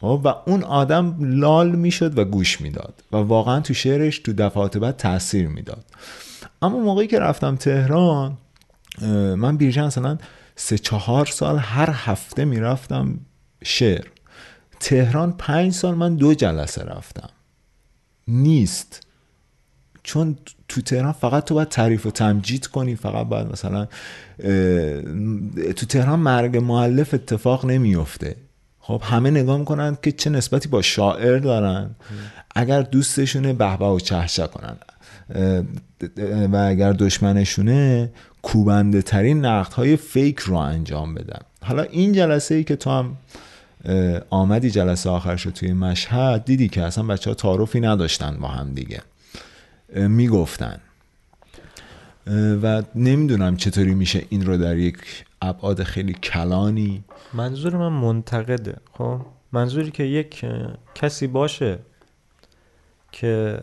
و اون آدم لال میشد و گوش میداد و واقعا تو شعرش تو دفعات بعد تأثیر میداد. اما موقعی که رفتم تهران، من بیرجند اصلا سه چهار سال هر هفته میرفتم شعر، تهران پنج سال من دو جلسه رفتم. نیست، چون تو تهران فقط تو باید تعریف و تمجید کنی، فقط باید مثلا تو تهران مرگ مؤلف اتفاق نمیفته. خب همه نگاه میکنن که چه نسبتی با شاعر دارن، اگر دوستشونه بهبه و چهچه کنن و اگر دشمنشونه کوبنده ترین نقدهای فیک رو انجام بدن. حالا این جلسه ای که تو هم آمدی جلسه آخرش رو توی مشهد دیدی که اصلا بچه ها تعارفی نداشتن با هم دیگه، میگفتن و نمیدونم چطوری میشه این رو در یک ابعاد خیلی کلانی. منظور من منتقده، خب منظوری که یک کسی باشه که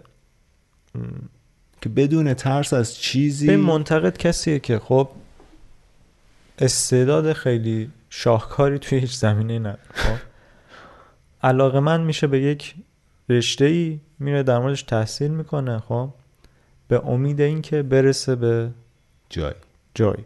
که بدون ترس از چیزی به منتقد، کسیه که خب استعداد خیلی شاهکاری توی هیچ زمینه نداره، خب علاقه‌مند میشه به یک رشته‌ای، میره در موردش تحصیل میکنه، خب به امید این که برسه به جای جای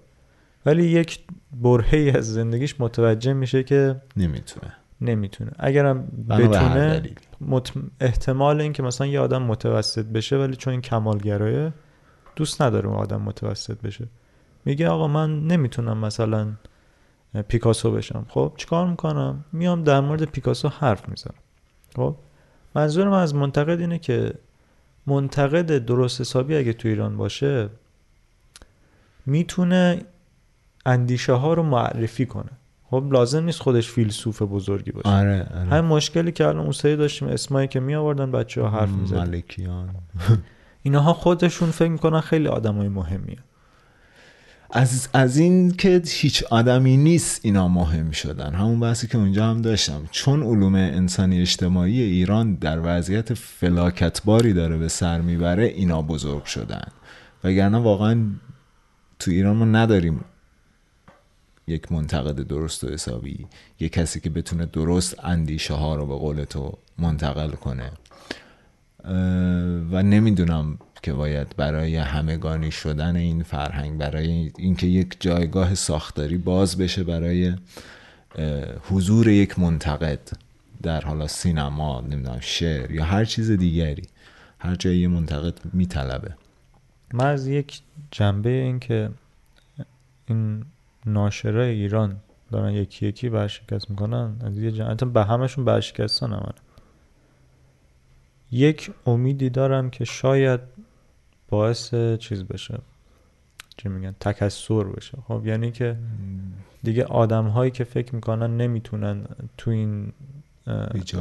ولی یک برهه‌ای از زندگیش متوجه میشه که نمیتونه نمیتونه اگرم بتونه مت... احتمال این که مثلا یه آدم متوسط بشه، ولی چون این کمالگرایه دوست نداره اون آدم متوسط بشه، میگه آقا من نمیتونم مثلا پیکاسو بشم، خب چیکار میکنم؟ میام در مورد پیکاسو حرف میزنم. خب منظورم از منتقد اینه که منتقد درست حسابی اگه تو ایران باشه میتونه اندیشه ها رو معرفی کنه. خب لازم نیست خودش فیلسوف بزرگی باشه. آره، آره. همین مشکلی که الان اون سری داشتیم، اسمایی که می آوردن بچه ها حرف میزدن، ملکیان اینها خودشون فکر میکنن خیلی آدمای مهمیه. از از این که هیچ آدمی نیست اینا مهم شدن. همون بحثی که اونجا هم داشتم، چون علوم انسانی اجتماعی ایران در وضعیت فلاکتباری داره به سر میبره اینا بزرگ شدن، وگرنه واقعا تو ایران ما نداریم یک منتقد درست و حسابی، یک کسی که بتونه درست اندیشه ها رو به قول تو منتقل کنه. و نمیدونم که باید برای همگانی شدن این فرهنگ، برای اینکه یک جایگاه ساختاری باز بشه برای حضور یک منتقد در حالا سینما، نمیدونم شعر یا هر چیز دیگری، هر جایی منتقد میطلبه. من از یک جنبه این که این ناشره ایران دارن یکی یکی برشکست میکنن، از یه جنبه به همشون برشکستن، همه یک امیدی دارم که شاید باعث چیز بشه، چی میگن، تکثر بشه. خب یعنی که دیگه آدم هایی که فکر میکنن نمیتونن تو این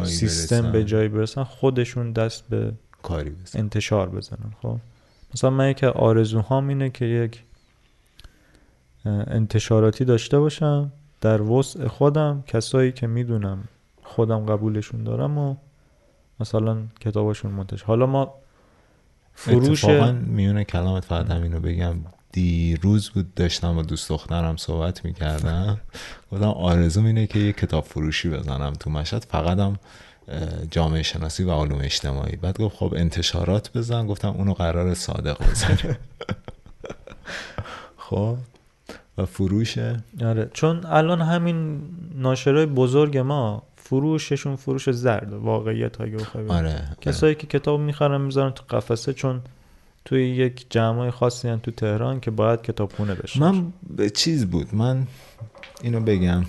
سیستم برسن، به جایی برسن، خودشون دست به کاری بزن، انتشار بزنن. خب مثلا من یک آرزوهام اینه که یک انتشاراتی داشته باشم در وسع خودم، کسایی که میدونم خودم قبولشون دارم و مثلا کتاباشون منتشر. حالا ما فروش اتفاقا میونه کلامت فقط همینو بگم، دیروز بود داشتم با دوست دخترم صحبت میکردم، گفتم آرزوم اینه که یه کتاب فروشی بزنم تو مشهد، فقط هم جامعه شناسی و علوم اجتماعی. بعد گفت خب انتشارات بزن، گفتم اونو قرار صادق بزنه خب و فروشه. آره چون الان همین ناشرای بزرگ ما فروششون فروش زرد واقعیت اگه بخوای بگم. آره. کسایی آره. که کتاب میخرن میذارن تو قفسه چون توی یک جمعای خاصی هن تو تهران که باید کتابخونه بشه. من چیز بود من اینو بگم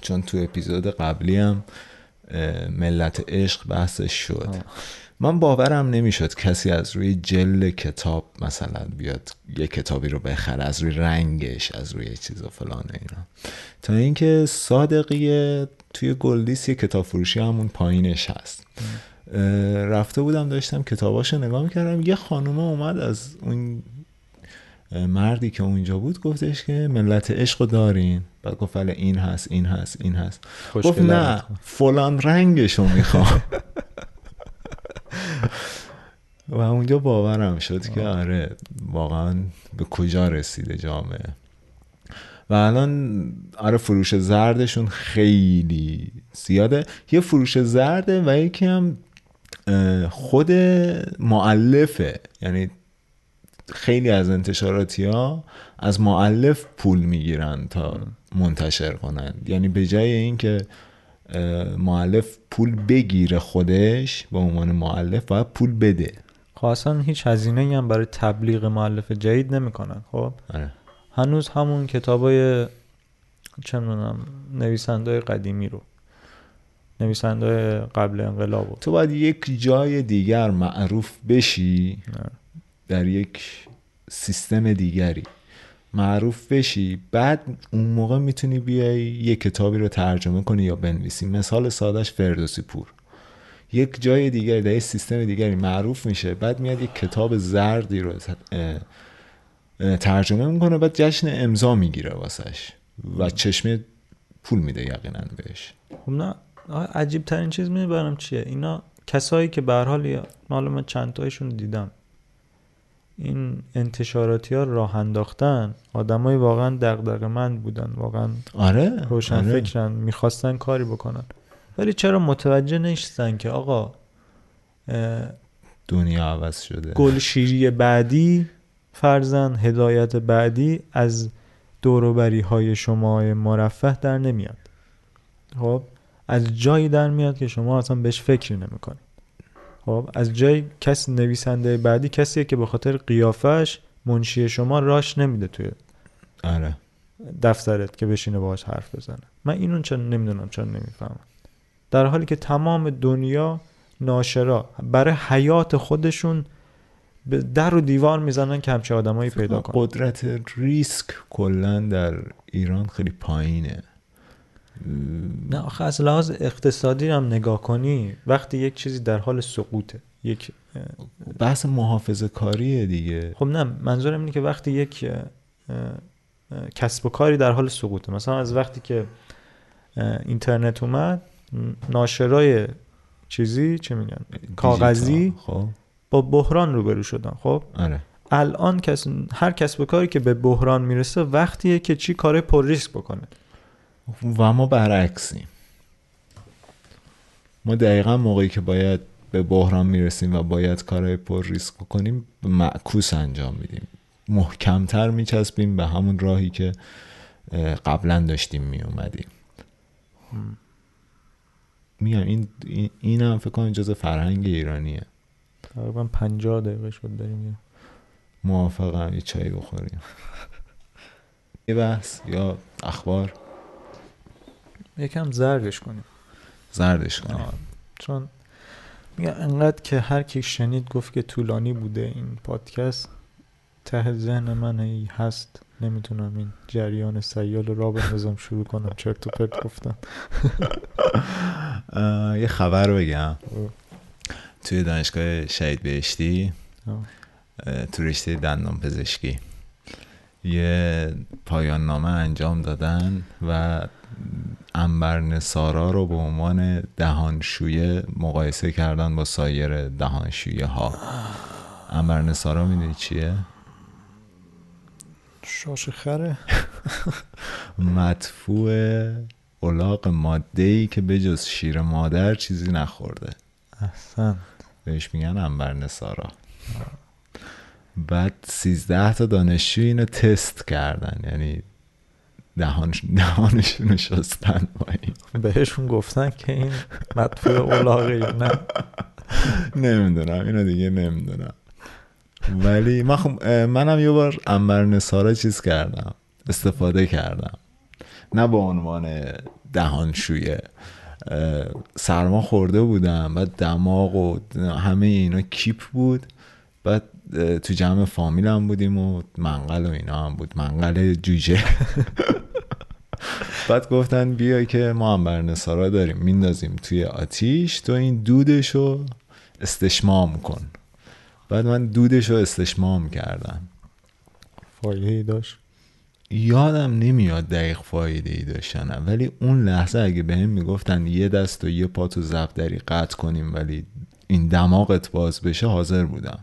چون تو اپیزود قبلی هم ملت عشق بحثش شد. آه. من باورم نمیشد کسی از روی جلد کتاب مثلا بیاد یه کتابی رو بخره، از روی رنگش، از روی چیز و فلان اینا، تا اینکه صادقیه توی گلدیس یه کتاب فروشی همون پایینش هست، رفته بودم داشتم کتاباشو نگاه میکردم، یه خانومه اومد از اون مردی که اونجا بود گفتش که ملت عشقو دارین؟ بعد گفت بله این هست این هست این هست. گفت نه فلان رنگشو میخوام. و اونجا باورم شد که آره واقعا به کجا رسیده جامعه. و الان آره فروش زردشون خیلی زیاده، یه فروش زرده و یکی هم خود مؤلفه، یعنی خیلی از انتشاراتی ها از مؤلف پول میگیرن تا منتشر کنن، یعنی به جای این که مؤلف پول بگیره خودش به عنوان مؤلف باید پول بده. خب اصلا هیچ هزینه‌ای هم برای تبلیغ مؤلف جدید نمیکنن. خب آره. هنوز همون کتابای چه می‌دونم نویسنده‌های قدیمی رو، نویسنده‌های قبل انقلاب رو. تو باید یک جای دیگر معروف بشی، آره. در یک سیستم دیگری معروف بشی، بعد اون موقع میتونی بیای یه کتابی رو ترجمه کنی یا بنویسی. مثال سادهش فردوسی پور، یک جای دیگر در یه سیستم دیگری معروف میشه، بعد میاد یک کتاب زردی رو ترجمه میکنه، بعد جشن امضا میگیره واسش و چشمه پول میده یقینا بهش. خب نه عجیب ترین چیز میبرم چیه، اینا کسایی که به هر حال معلومه چند تایشون دیدم این انتشاراتی ها راه انداختن، آدمای واقعا دغدغه‌مند بودن، واقعا آره روشن آره. فکرن، میخواستن کاری بکنن، ولی چرا متوجه نیستن که آقا دنیا عوض شده، گلشیری بعدی فرضاً هدایت بعدی از دوروبری های شما مرفه در نمیاد، خب از جایی در میاد که شما اصلا بهش فکری نمیکنید. خب از جای کس نویسنده بعدی کسیه که به خاطر قیافش منشی شما راش نمیده توی آره دفترت که بشینه باهاش حرف بزنه. من اینو چرا نمیدونم، چرا نمیفهمم، در حالی که تمام دنیا ناشرا برای حیات خودشون در و دیوار میزنن که همچه آدمایی پیدا کنن. قدرت ریسک کلن در ایران خیلی پایینه. نه آخه از لحاظ اقتصادی هم نگاه کنی وقتی یک چیزی در حال سقوطه، یک بحث محافظه کاریه دیگه. خب نه منظورم اینه که وقتی یک کسب و کاری در حال سقوطه، مثلا از وقتی که اینترنت اومد ناشرای چیزی چه میگن کاغذی خب با بحران روبرو شدن. خب آره. الان کس هر کسب و کاری که به بحران میرسه وقتیه که چی کار پر ریسک بکنه و ما برعکسیم. ما دقیقا موقعی که باید به بحران میرسیم و باید کارهای پر ریسک کنیم معکوس انجام میدیم، محکمتر میچسبیم به همون راهی که قبلا داشتیم میومدیم. میگم این این هم فکر کنم جزء فرهنگ ایرانیه. تقریبا پنجاه دقیقه شد داریم. موافقم یه چایی بخوریم، یه بحث یا اخبار یکم زردش کنیم. زردش کنیم آه. چون میگم انقدر که هر کی شنید گفت که طولانی بوده این پادکست، ته ذهن من هی هست نمیتونم این جریان سیال رو را بندازم شروع کنم چرت و پرت گفتم. یه خبر بگم. توی دانشگاه شهید بهشتی تو رشته دندان پزشکی یه پایان نامه انجام دادن و عنبرنثارا رو به عنوان دهانشویه مقایسه کردن با سایر دهانشویه ها. عنبرنثارا میدونی چیه؟ شاش خره. مدفوع الاغ ماده‌ای که بجز شیر مادر چیزی نخورده. احسن. بهش میگن عنبرنثارا. بعد سیزده تا دانشجو اینو تست کردن، یعنی دهانش دهانشونو شستن باید. بهشون گفتن که این مدفوع اولاغی نه نمیدونم اینو دیگه نمیدونم. ولی من خب منم یه بار انور نثار چیز کردم، استفاده کردم، نه به عنوان دهانشویه. سرما خورده بودم، بعد دماغ و همه اینا کیپ بود، بعد تو جمع فامیلم بودیم و منقل و اینا هم بود، منقل جوجه. بعد گفتن بیا که ما انبر نسارا داریم میندازیم توی آتیش، تو این دودشو استشمام کن. بعد من دودشو استشمام کردم. فایده‌ای داشت؟ یادم نمیاد دقیق فایده‌ای داشتنم، ولی اون لحظه اگه بهم میگفتن یه دست و یه پا تو زبدری قطع کنیم ولی این دماغت باز بشه حاضر بودم.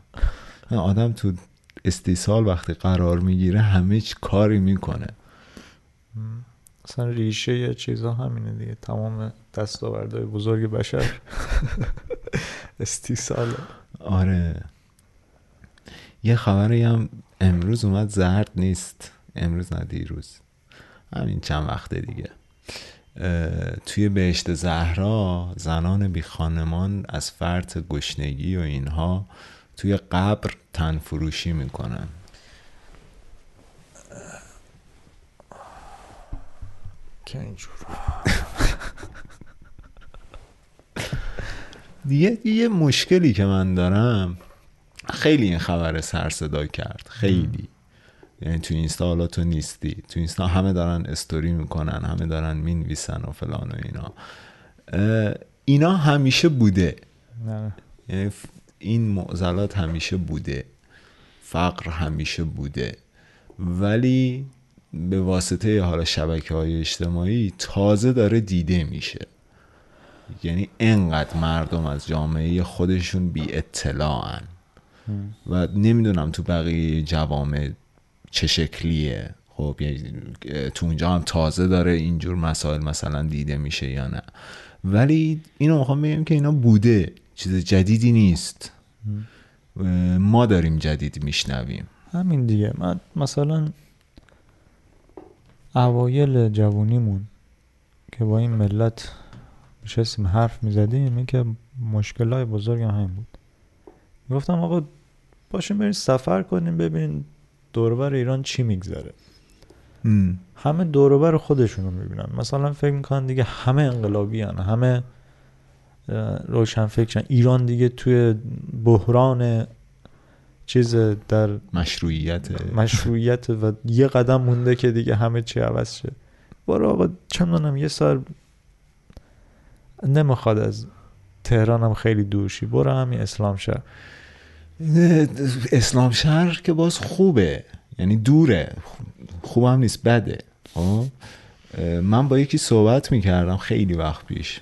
آدم تو استیصال وقتی قرار میگیره همه چی کاری میکنه. اصلا ریشه یه چیزا همینه دیگه، تمام دستاوردهای بزرگ بشر استیصاله. آره. یه خبری هم امروز اومد، زرد نیست، امروز نه دیروز، همین چند وقت دیگه، توی بهشت زهرا زنان بی خانمان از فرط گشنگی و اینها توی قبر تن فروشی میکنن. که اینجور دیگه. یه مشکلی که من دارم، خیلی این خبر سر صدا کرد، خیلی، یعنی تو اینستا، حالا تو نیستی، تو اینستا همه دارن استوری میکنن، همه دارن مینویسن و فلان و اینا. اینا همیشه بوده، نه. یعنی این معضلات همیشه بوده، فقر همیشه بوده، ولی به واسطه حالا شبکه‌های اجتماعی تازه داره دیده میشه. یعنی انقدر مردم از جامعه خودشون بی اطلاعن و نمیدونم تو بقیه جوامع چه شکلیه. خب تو اونجا هم تازه داره اینجور مسائل مثلا دیده میشه یا نه، ولی اینو میخوام بگم که اینا بوده، چیز جدیدی نیست، ما داریم جدید میشنویم. همین دیگه. من مثلا اوایل جوونیمون که با این ملت نشستیم حرف میزدیم، این که مشکلای بزرگ هم همین بود، میگفتم آقا باشیم بریم سفر کنیم ببینیم دوروبر ایران چی میگذره. همه دوروبر خودشونو میبینن، مثلا فکر میکنن دیگه همه انقلابی هن، همه روشن فکرن، ایران دیگه توی بحران چیز در مشروعیت مشروعیت و یه قدم مونده که دیگه همه چی عوض شه. باره آقا چندانم یه سر نمیخواد از تهرانم خیلی دورشی، باره همین اسلام شهر. اسلام شهر که باز خوبه، یعنی دوره، خوب هم نیست، بده. من با یکی صحبت میکردم خیلی وقت پیش،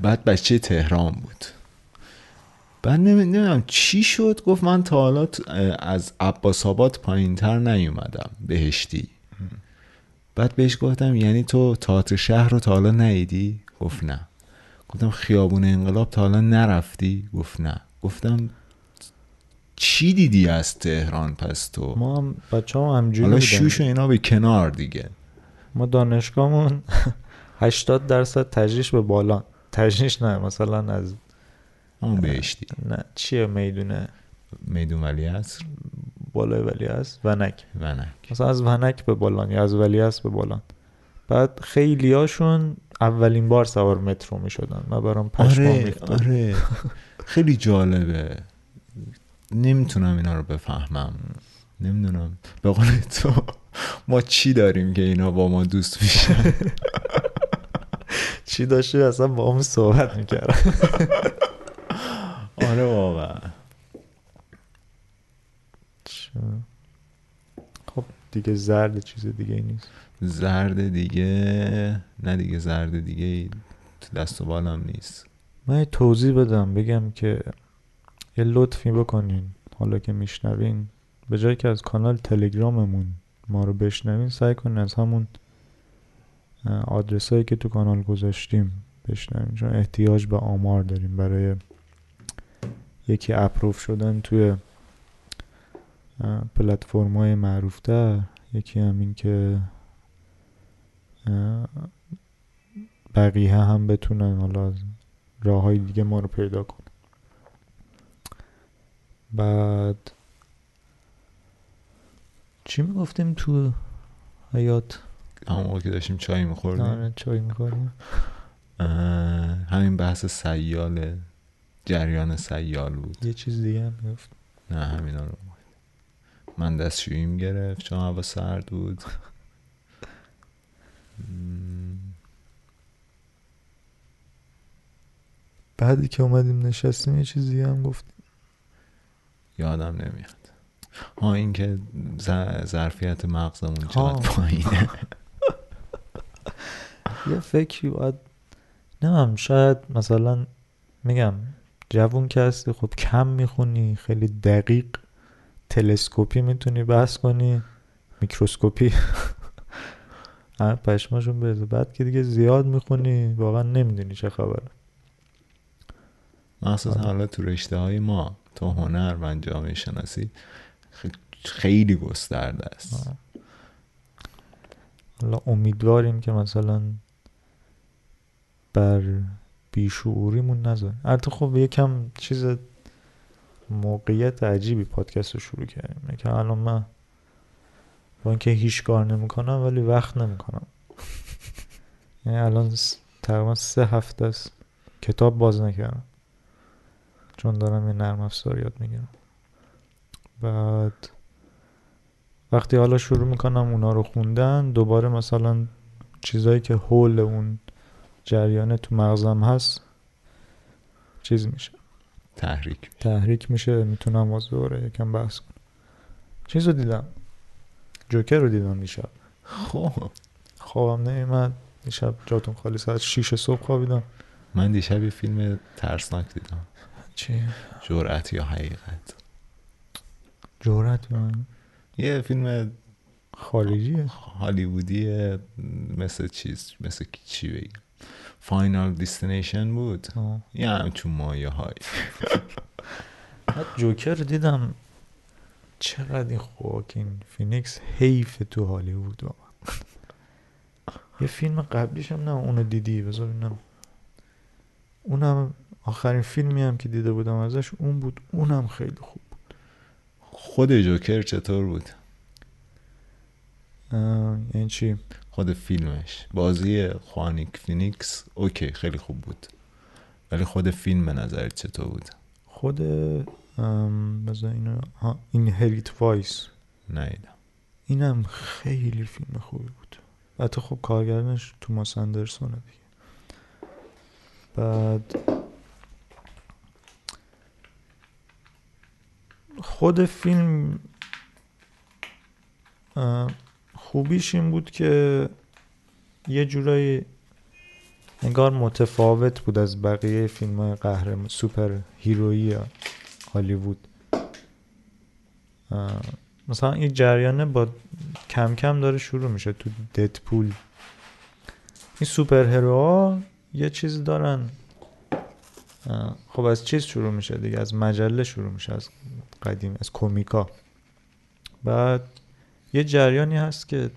بعد بچه تهران بود، بعد نمیدونم چی شد گفت من تا حالا از عباس آباد پایین تر نیومدم بهشتی. بعد بهش گفتم یعنی تو تئاتر شهر رو تا حالا ندیدی؟ گفت نه. گفتم خیابون انقلاب تا حالا نرفتی؟ گفت نه. گفتم چی دیدی از تهران پس تو؟ ما هم بچه‌ها هم همینجوری بودن، حالا شوش و اینا به کنار دیگه. ما دانشگاهمون هشتاد درصد تجریش به بالان، تجریش نه مثلا از اون بهشتی، نه چیه میدونه، میدون ولی عصر، بالای ولی عصر، ونک ونک مثلا از ونک به بالان یا از ولی عصر به بالان. بعد خیلی هاشون اولین بار سوار مترو می شدن، من برام پشمام ریخت. آره، آره. خیلی جالبه، نمیتونم اینا رو بفهمم، نمیدونم به قول تو ما چی داریم که اینا با ما دوست میشن. چی داشتی اصلا با هم صحبت میکردم. آره واقعا. خب دیگه زرد چیز دیگه ای نیست، زرد دیگه نه دیگه، زرد دیگه تو دست و بالم نیست. من توضیح بدم بگم که یه لطفی بکنین حالا که میشنوین، به جای که از کانال تلگراممون ما رو بشنوین، سعی کنین از همون آدرسایی که تو کانال گذاشتیم بشنوین، چون احتیاج به آمار داریم برای یکی اپروف شدن توی پلتفرم‌های معروف‌تر، یکی هم این که بقیه هم بتونن حالا راه‌های دیگه ما رو پیدا کنن. بعد چی میگفتیم تو حیات؟ همون موقع که داشتیم چای میخوردیم نه چای میخوردیم همین بحث سیاله، جریان سیال بود. یه چیز دیگه هم میگفت نه همینا رو من دستشوییم گرفت چون هوا سرد بود. بعدی که اومدیم نشستیم یه چیز دیگه هم گفتیم یادم نمیاد. ها این که ظرفیت مغزمون چقدر پایینه. یه فکری باید نمیم شاید مثلا میگم جوون که هستی خب کم میخونی، خیلی دقیق تلسکوپی میتونی بحث کنی، میکروسکوپی پشماشون بریزه. بعد که دیگه زیاد میخونی واقعا نمیدونی چه خبره، مخصوصا حالا تو رشته های ما تو هنر و جامعه شناسی خیلی گسترده است. حالا امیدواریم که مثلا بر بیشعوریمون نذاره. البته خب یکم چیز موقعیت عجیبی پادکست رو شروع کردیم که الان من با اینکه هیچ کار نمیکنم ولی وقت نمیکنم. یعنی الان تقریبا سه هفته است کتاب باز نکردم چون دارم یه نرم افزار یاد میگیرم. بعد وقتی حالا شروع میکنم اونا رو خوندن دوباره مثلا چیزایی که حول اون جریان تو مغزم هست چیز میشه، تحریک تحریک میشه، میتونم از دوره یکم بحث کنم. چیز رو دیدم، جوکر رو دیدم دیشب. خوب خوابم نمیاد دیشب، جاتون خالی، ساعت شیش صبح خوابیدم. من دیشب یه فیلم ترسناک دیدم. چی؟ جرأت یا حقیقت. جرأت من یه فیلم خارجیه، هالیوودیه، مثل چیز مثل چی بگم فاینال دیستینیشن بود. آه. یه همچون مایه های جوکر دیدم. چقدر این خواکین فینیکس حیف تو هالیوود. یه فیلم قبلیش هم نه اونو دیدی؟ بذار ببینم. اونم آخرین فیلمی هم که دیده بودم ازش اون بود، اونم خیلی خوب بود. خود جوکر چطور بود؟ این چی؟ خود فیلمش، بازی خوانیک فینیکس اوکی خیلی خوب بود ولی خود فیلم به نظرت چطور بود؟ خود مثلا اینو ها این هریت وایس نایدم، اینم خیلی فیلم خوبی بود. حتی خب کارگردانش توماس اندرسونه دیگه. بعد خود فیلم خوبیش این بود که یه جورایی انگار متفاوت بود از بقیه فیلم‌های قهرمان سوپر هیرویی هالیوود. مثلا این جریانه با کم کم داره شروع میشه تو ددپول. این سوپر هیروها یه چیز دارن، خب از چیز شروع میشه دیگه، از مجله شروع میشه، از قدیم، از کومیکا. بعد یه جریانی هست که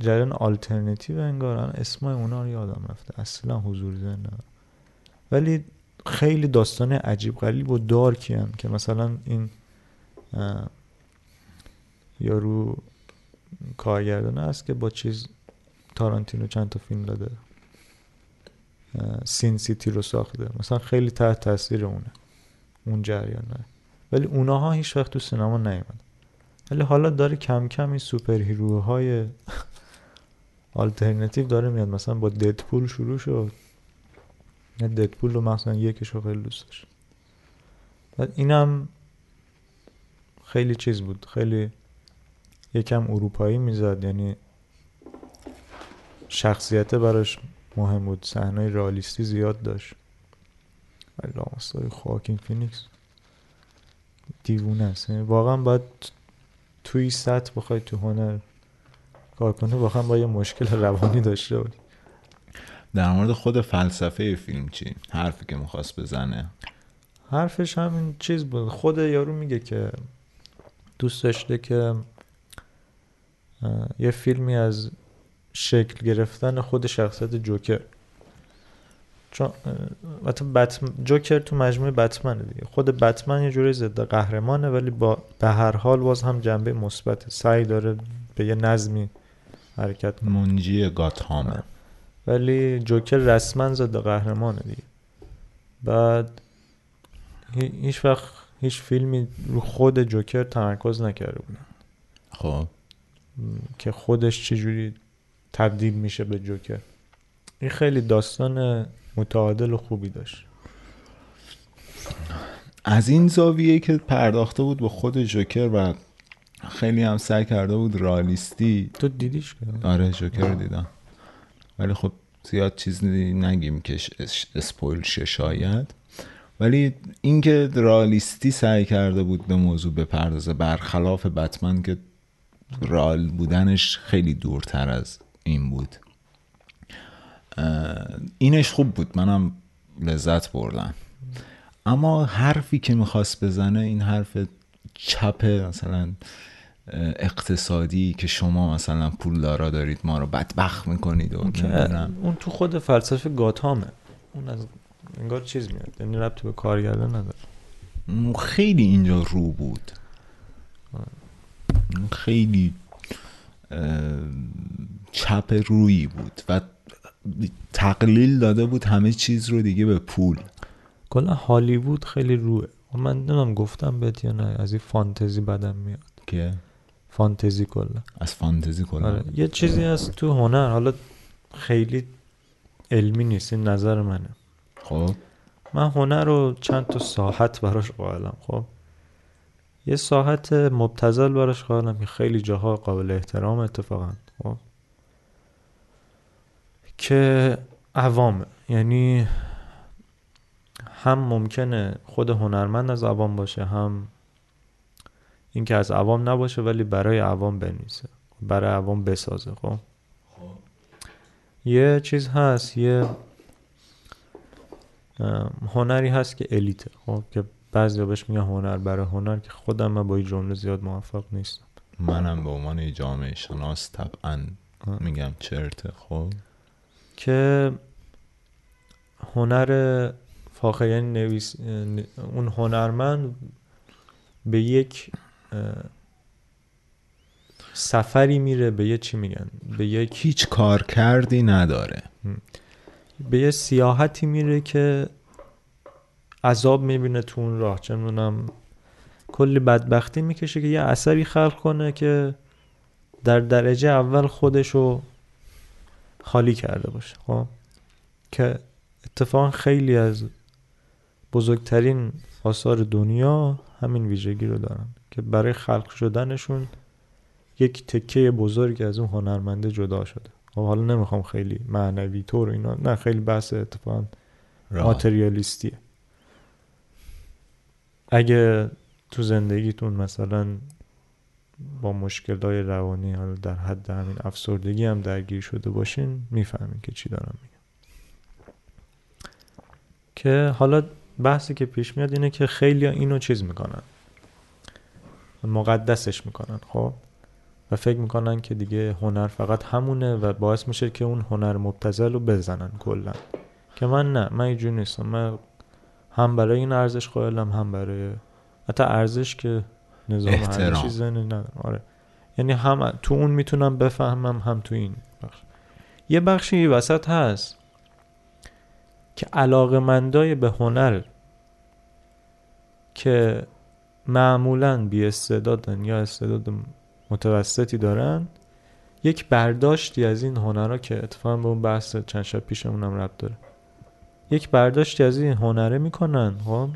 جریان آلترناتیو انگار، اسمای اونا رو یادم رفته اصلا، حضور ذهن ندارم، ولی خیلی داستان عجیب غریب و دارکی هم که مثلا این یارو کارگردانه هست که با چیز تارانتینو چند تا فیلم داده، سین سیتی رو ساخته مثلا، خیلی تحت تاثیر اونه اون جریانه، ولی اونها هیچ وقت تو سینما نیومدن. ولی حالا داره کم کم این سوپر هیروهای آلترناتیو داره میاد. مثلا با ددپول شروع شد، نه ددپول رو مثلا یکیشو خیلی دوست داشت. بعد اینم خیلی چیز بود، خیلی یکم اروپایی میزد، یعنی شخصیت براش مهم بود، صحنه رئالیستی زیاد داشت. الله مستر خواکین فینیکس دیوونه است واقعا. باید توی سطح بخوای تو هنر کار کنی واقعا با یه مشکل روانی داشته بودی. در مورد خود فلسفه فیلم چی؟ حرفی که میخواست بزنه، حرفش همین چیز بود. خود یارو میگه که دوست داشته که یه فیلمی از شکل گرفتن خود شخصیت جوکر، چون بتمن، جوکر تو مجموعه بتمنه دیگه، خود بتمن یه جوری ضد قهرمانه ولی با به هر حال باز هم جنبه مثبت، سعی داره به یه نظمی حرکت کنه، منجی گاتهامه، ولی جوکر رسما ضد قهرمانه دیگه. بعد هیچ وقت هیچ فیلمی رو خود جوکر تمرکز نکرده بودن خب که خودش چجوری تبدیل میشه به جوکر. این خیلی داستان متعادل و خوبی داشت از این زاویه که پرداخته بود به خود جوکر و خیلی هم سعی کرده بود رالیستی. تو دیدیش که؟ آره جوکر رو دیدم ولی خب زیاد چیز نگیم که اسپویل شه شاید، ولی اینکه رالیستی سعی کرده بود به موضوع بپردازه برخلاف بتمن که رال بودنش خیلی دورتر از این بود، اینش خوب بود، منم لذت بردم. اما حرفی که میخواست بزنه این حرف چپ مثلا اقتصادی که شما مثلا پولدارا دارید ما رو بدبخت میکنید، اون, اون تو خود فلسفه گاتامه، اون از انگار چیز میاد، یعنی ربطی به کارگردان نداره. خیلی اینجا رو بود، خیلی چپ رویی بود و تقلیل داده بود همه چیز رو دیگه به پول. کلا هالیوود خیلی روه. من نمیدونم گفتم بهت یا نه، از این فانتزی بدم میاد که فانتزی کلا از فانتزی کلا آره. یه چیزی هست تو هنر، حالا خیلی علمی نیست این نظر منه. خب من هنر رو چند تا ساحت براش قائلم. خب یه ساحت مبتذل براش قائلم که خیلی جاها قابل احترام اتفاقا، خب که عوامه، یعنی هم ممکنه خود هنرمند از عوام باشه، هم این که از عوام نباشه ولی برای عوام بنویسه، برای عوام بسازه. خب یه چیز هست، یه هنری هست که الیته، خب که بعضی بهش میگن هنر برای هنر، که خودم من با این جمله زیاد موافق نیستم. منم به عنوان جامعه شناس طبعا میگم چرته. خب که هنر فاخر، یعنی نویس... اون هنرمند به یک سفری میره، به یک چی میگن، به یک هیچ کار کردی نداره، به یک سیاحتی میره که عذاب میبینه تو اون راه، چه میدونم کلی بدبختی میکشه که یه اثری خلق کنه که در درجه اول خودشو خالی کرده باشه. خب که اتفاقا خیلی از بزرگترین آثار دنیا همین ویژگی رو دارن که برای خلق شدنشون یک تکه بزرگ از اون هنرمنده جدا شده. خب حالا نمیخوام خیلی معنوی طور اینا، نه خیلی بحث اتفاقا ماتریالیستیه. اگه تو زندگیتون مثلا با مشکل‌های روانی، حالا در حد همین افسردگی هم درگیر شده باشین، میفهمین که چی دارم میگم. که حالا بحثی که پیش میاد اینه که خیلی اینو چیز میکنن، مقدسش میکنن، خب و فکر میکنن که دیگه هنر فقط همونه و باعث میشه که اون هنر مبتذل رو بزنن کلا. که من نه، من اینجوری نیستم، من هم برای این ارزش قائلم، هم برای حتی ارزش که نظام هر چیز نه آره، یعنی هم تو اون میتونم بفهمم، هم تو این بخش. یه بخشی وسط هست که علاقه‌مندای به هنر که معمولاً بی استعدادن یا استعداد متوسطی دارن، یک برداشتی از این هنرها که اتفاقاً به اون بحث چند شب پیشمون هم ربط داره، یک برداشتی از این هنره میکنن خب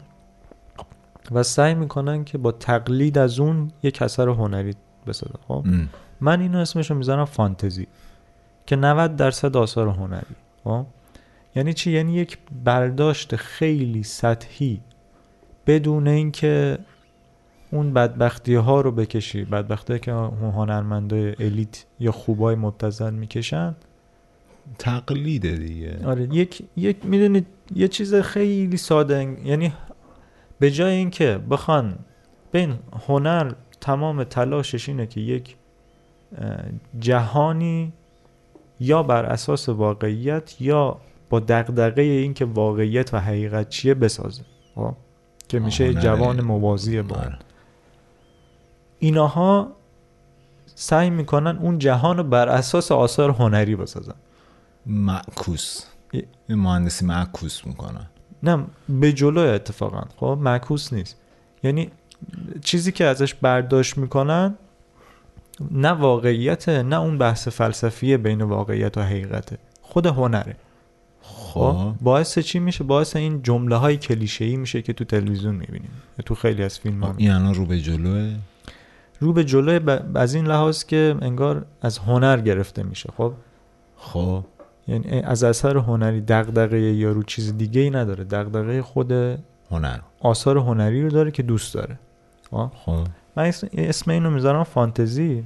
و سعی میکنن که با تقلید از اون یک اثر هنری بسازن. خب من اینو اسمشو میذارم فانتزی، که نود درصد آثار هنری. خب یعنی چی؟ یعنی یک برداشت خیلی سطحی، بدون اینکه اون بدبختی ها رو بکشی، بدبختی که هنرمندای الیت یا خوبای مبتذل میکشن، تقلیده دیگه. آره یک یک میدونید یه چیز خیلی ساده، یعنی به جای اینکه بخوان بین هنر تمام تلاشش اینه که یک جهانی یا بر اساس واقعیت یا با دغدغه این که واقعیت و حقیقت چیه بسازه، که میشه جوان موازی با اینها. سعی میکنن اون جهان رو بر اساس آثار هنری بسازن، معکوس، مهندسی معکوس میکنن. نه به جلو اتفاقا خب معکوس نیست، یعنی چیزی که ازش برداشت میکنن نه واقعیته، نه اون بحث فلسفی بین واقعیت و حقیقته، خود هنره. خب باعث چی میشه؟ باعث این جمله های کلیشه‌ای میشه که تو تلویزیون میبینیم، تو خیلی از فیلم‌ها میبینیم. این الان رو به جلوه، رو به جلوه ب... از این لحاظ که انگار از هنر گرفته میشه. خب خب یعنی از اثر هنری دغدغه یا رو چیز دیگه ای نداره، دغدغه خود هنر، آثار هنری رو داره که دوست داره. خب من اسم اینو میذارم فانتزی.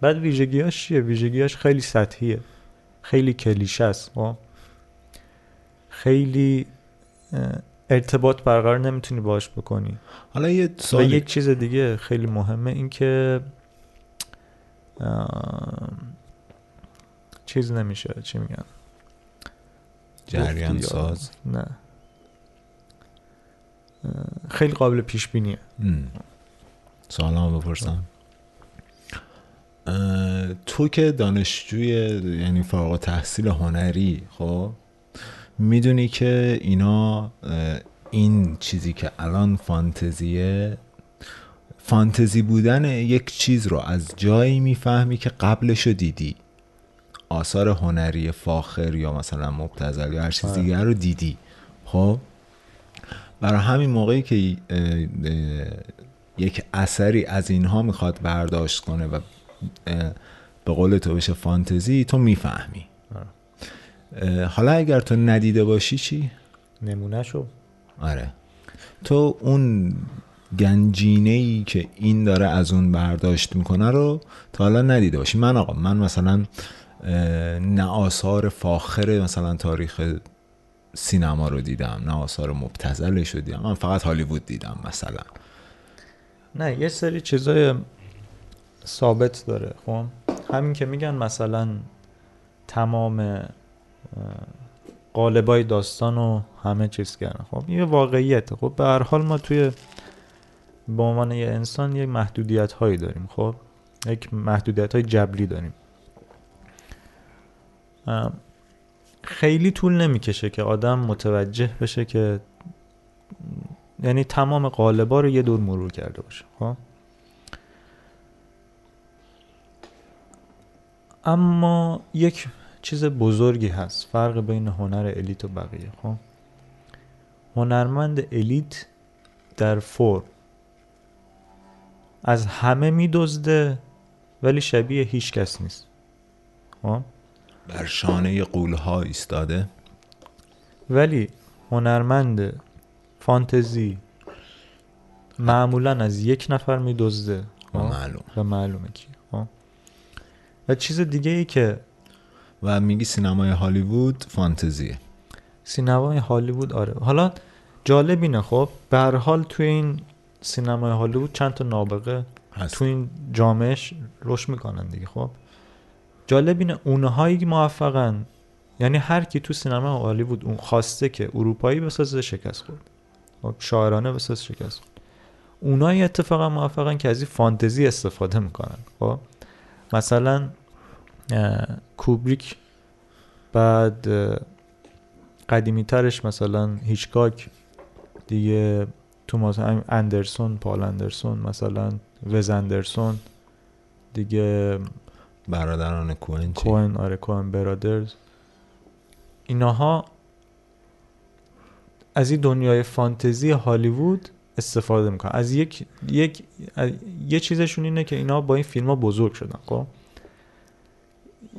بعد ویژگیاش چیه؟ ویژگیاش خیلی سطحیه، خیلی کلیشه است، خیلی ارتباط برقرار نمیتونی باش بکنی. حالا یه سوال، یک چیز دیگه خیلی مهمه این که چیز نمیشه، چی میگن، جریان ساز نه، خیلی قابل پیش بینیه. سوالم بپرسم، تو که دانشجوی یعنی فارغ التحصیل هنری، خب میدونی که اینا این چیزی که الان فانتزیه، فانتزی بودن یک چیز رو از جایی میفهمی که قبلش رو دیدی، آثار هنری فاخر یا مثلا مبتذل یا هر چیز دیگر رو دیدی. خب برای همین موقعی که یک اثری از اینها میخواد برداشت کنه و به قول تو بشه فانتزی، تو میفهمی. حالا اگر تو ندیده باشی چی؟ نمونه شو. آره، تو اون گنجینه‌ای که این داره از اون برداشت میکنه رو تا حالا ندیده باشی. من آقا من مثلا نه آثار فاخر مثلا تاریخ سینما رو دیدم، نه آثار مبتذلش رو دیدم، من فقط هالیوود دیدم مثلا. نه یه سری چیزای ثابت داره. خب همین که میگن مثلا تمام قالبای داستان و همه چیز کردن، خب این واقعیته. خب به هر حال ما توی به عنوان یه انسان یک محدودیت هایی داریم، خب یک محدودیت های جبری داریم. خیلی طول نمیکشه که آدم متوجه بشه که یعنی تمام قالبا رو یه دور مرور کرده باشه. خب اما یک چیز بزرگی هست، فرق بین هنر الیت و بقیه. خب هنرمند الیت در فرم از همه میدزده ولی شبیه هیچ کس نیست. خب بر شانه قولها ایستاده. ولی هنرمند فانتزی معمولا از یک نفر میدزده و معلومه کی. خب و چیز دیگه ای که و میگی سینمای هالیوود فانتزیه، سینمای هالیوود. آره حالا جالب اینه، خب به هر حال توی این سینمای هالیوود چند تا نابغه هست. توی این جامعهش روش میکنن دیگه. خب جالب اینه اونهایی موفقن، یعنی هر کی تو سینما هالیوود اون خواسته که اروپایی بسازه شکست خورد، شاعرانه بسازه شکست خورد. اونایی اتفاقا موفقن که از این فانتزی استفاده میکنن. خب مثلا کوبریک، بعد قدیمی ترش مثلا هیچکاک دیگه، توماس اندرسون، پال اندرسون، مثلا وز اندرسون دیگه، برادران کوهن، کوهن آره کوهن برادرز، اینها از این دنیای فانتزی هالیوود استفاده میکنن. از یک یک از یه چیزشون اینه که اینا با این فیلم ها بزرگ شدن. خب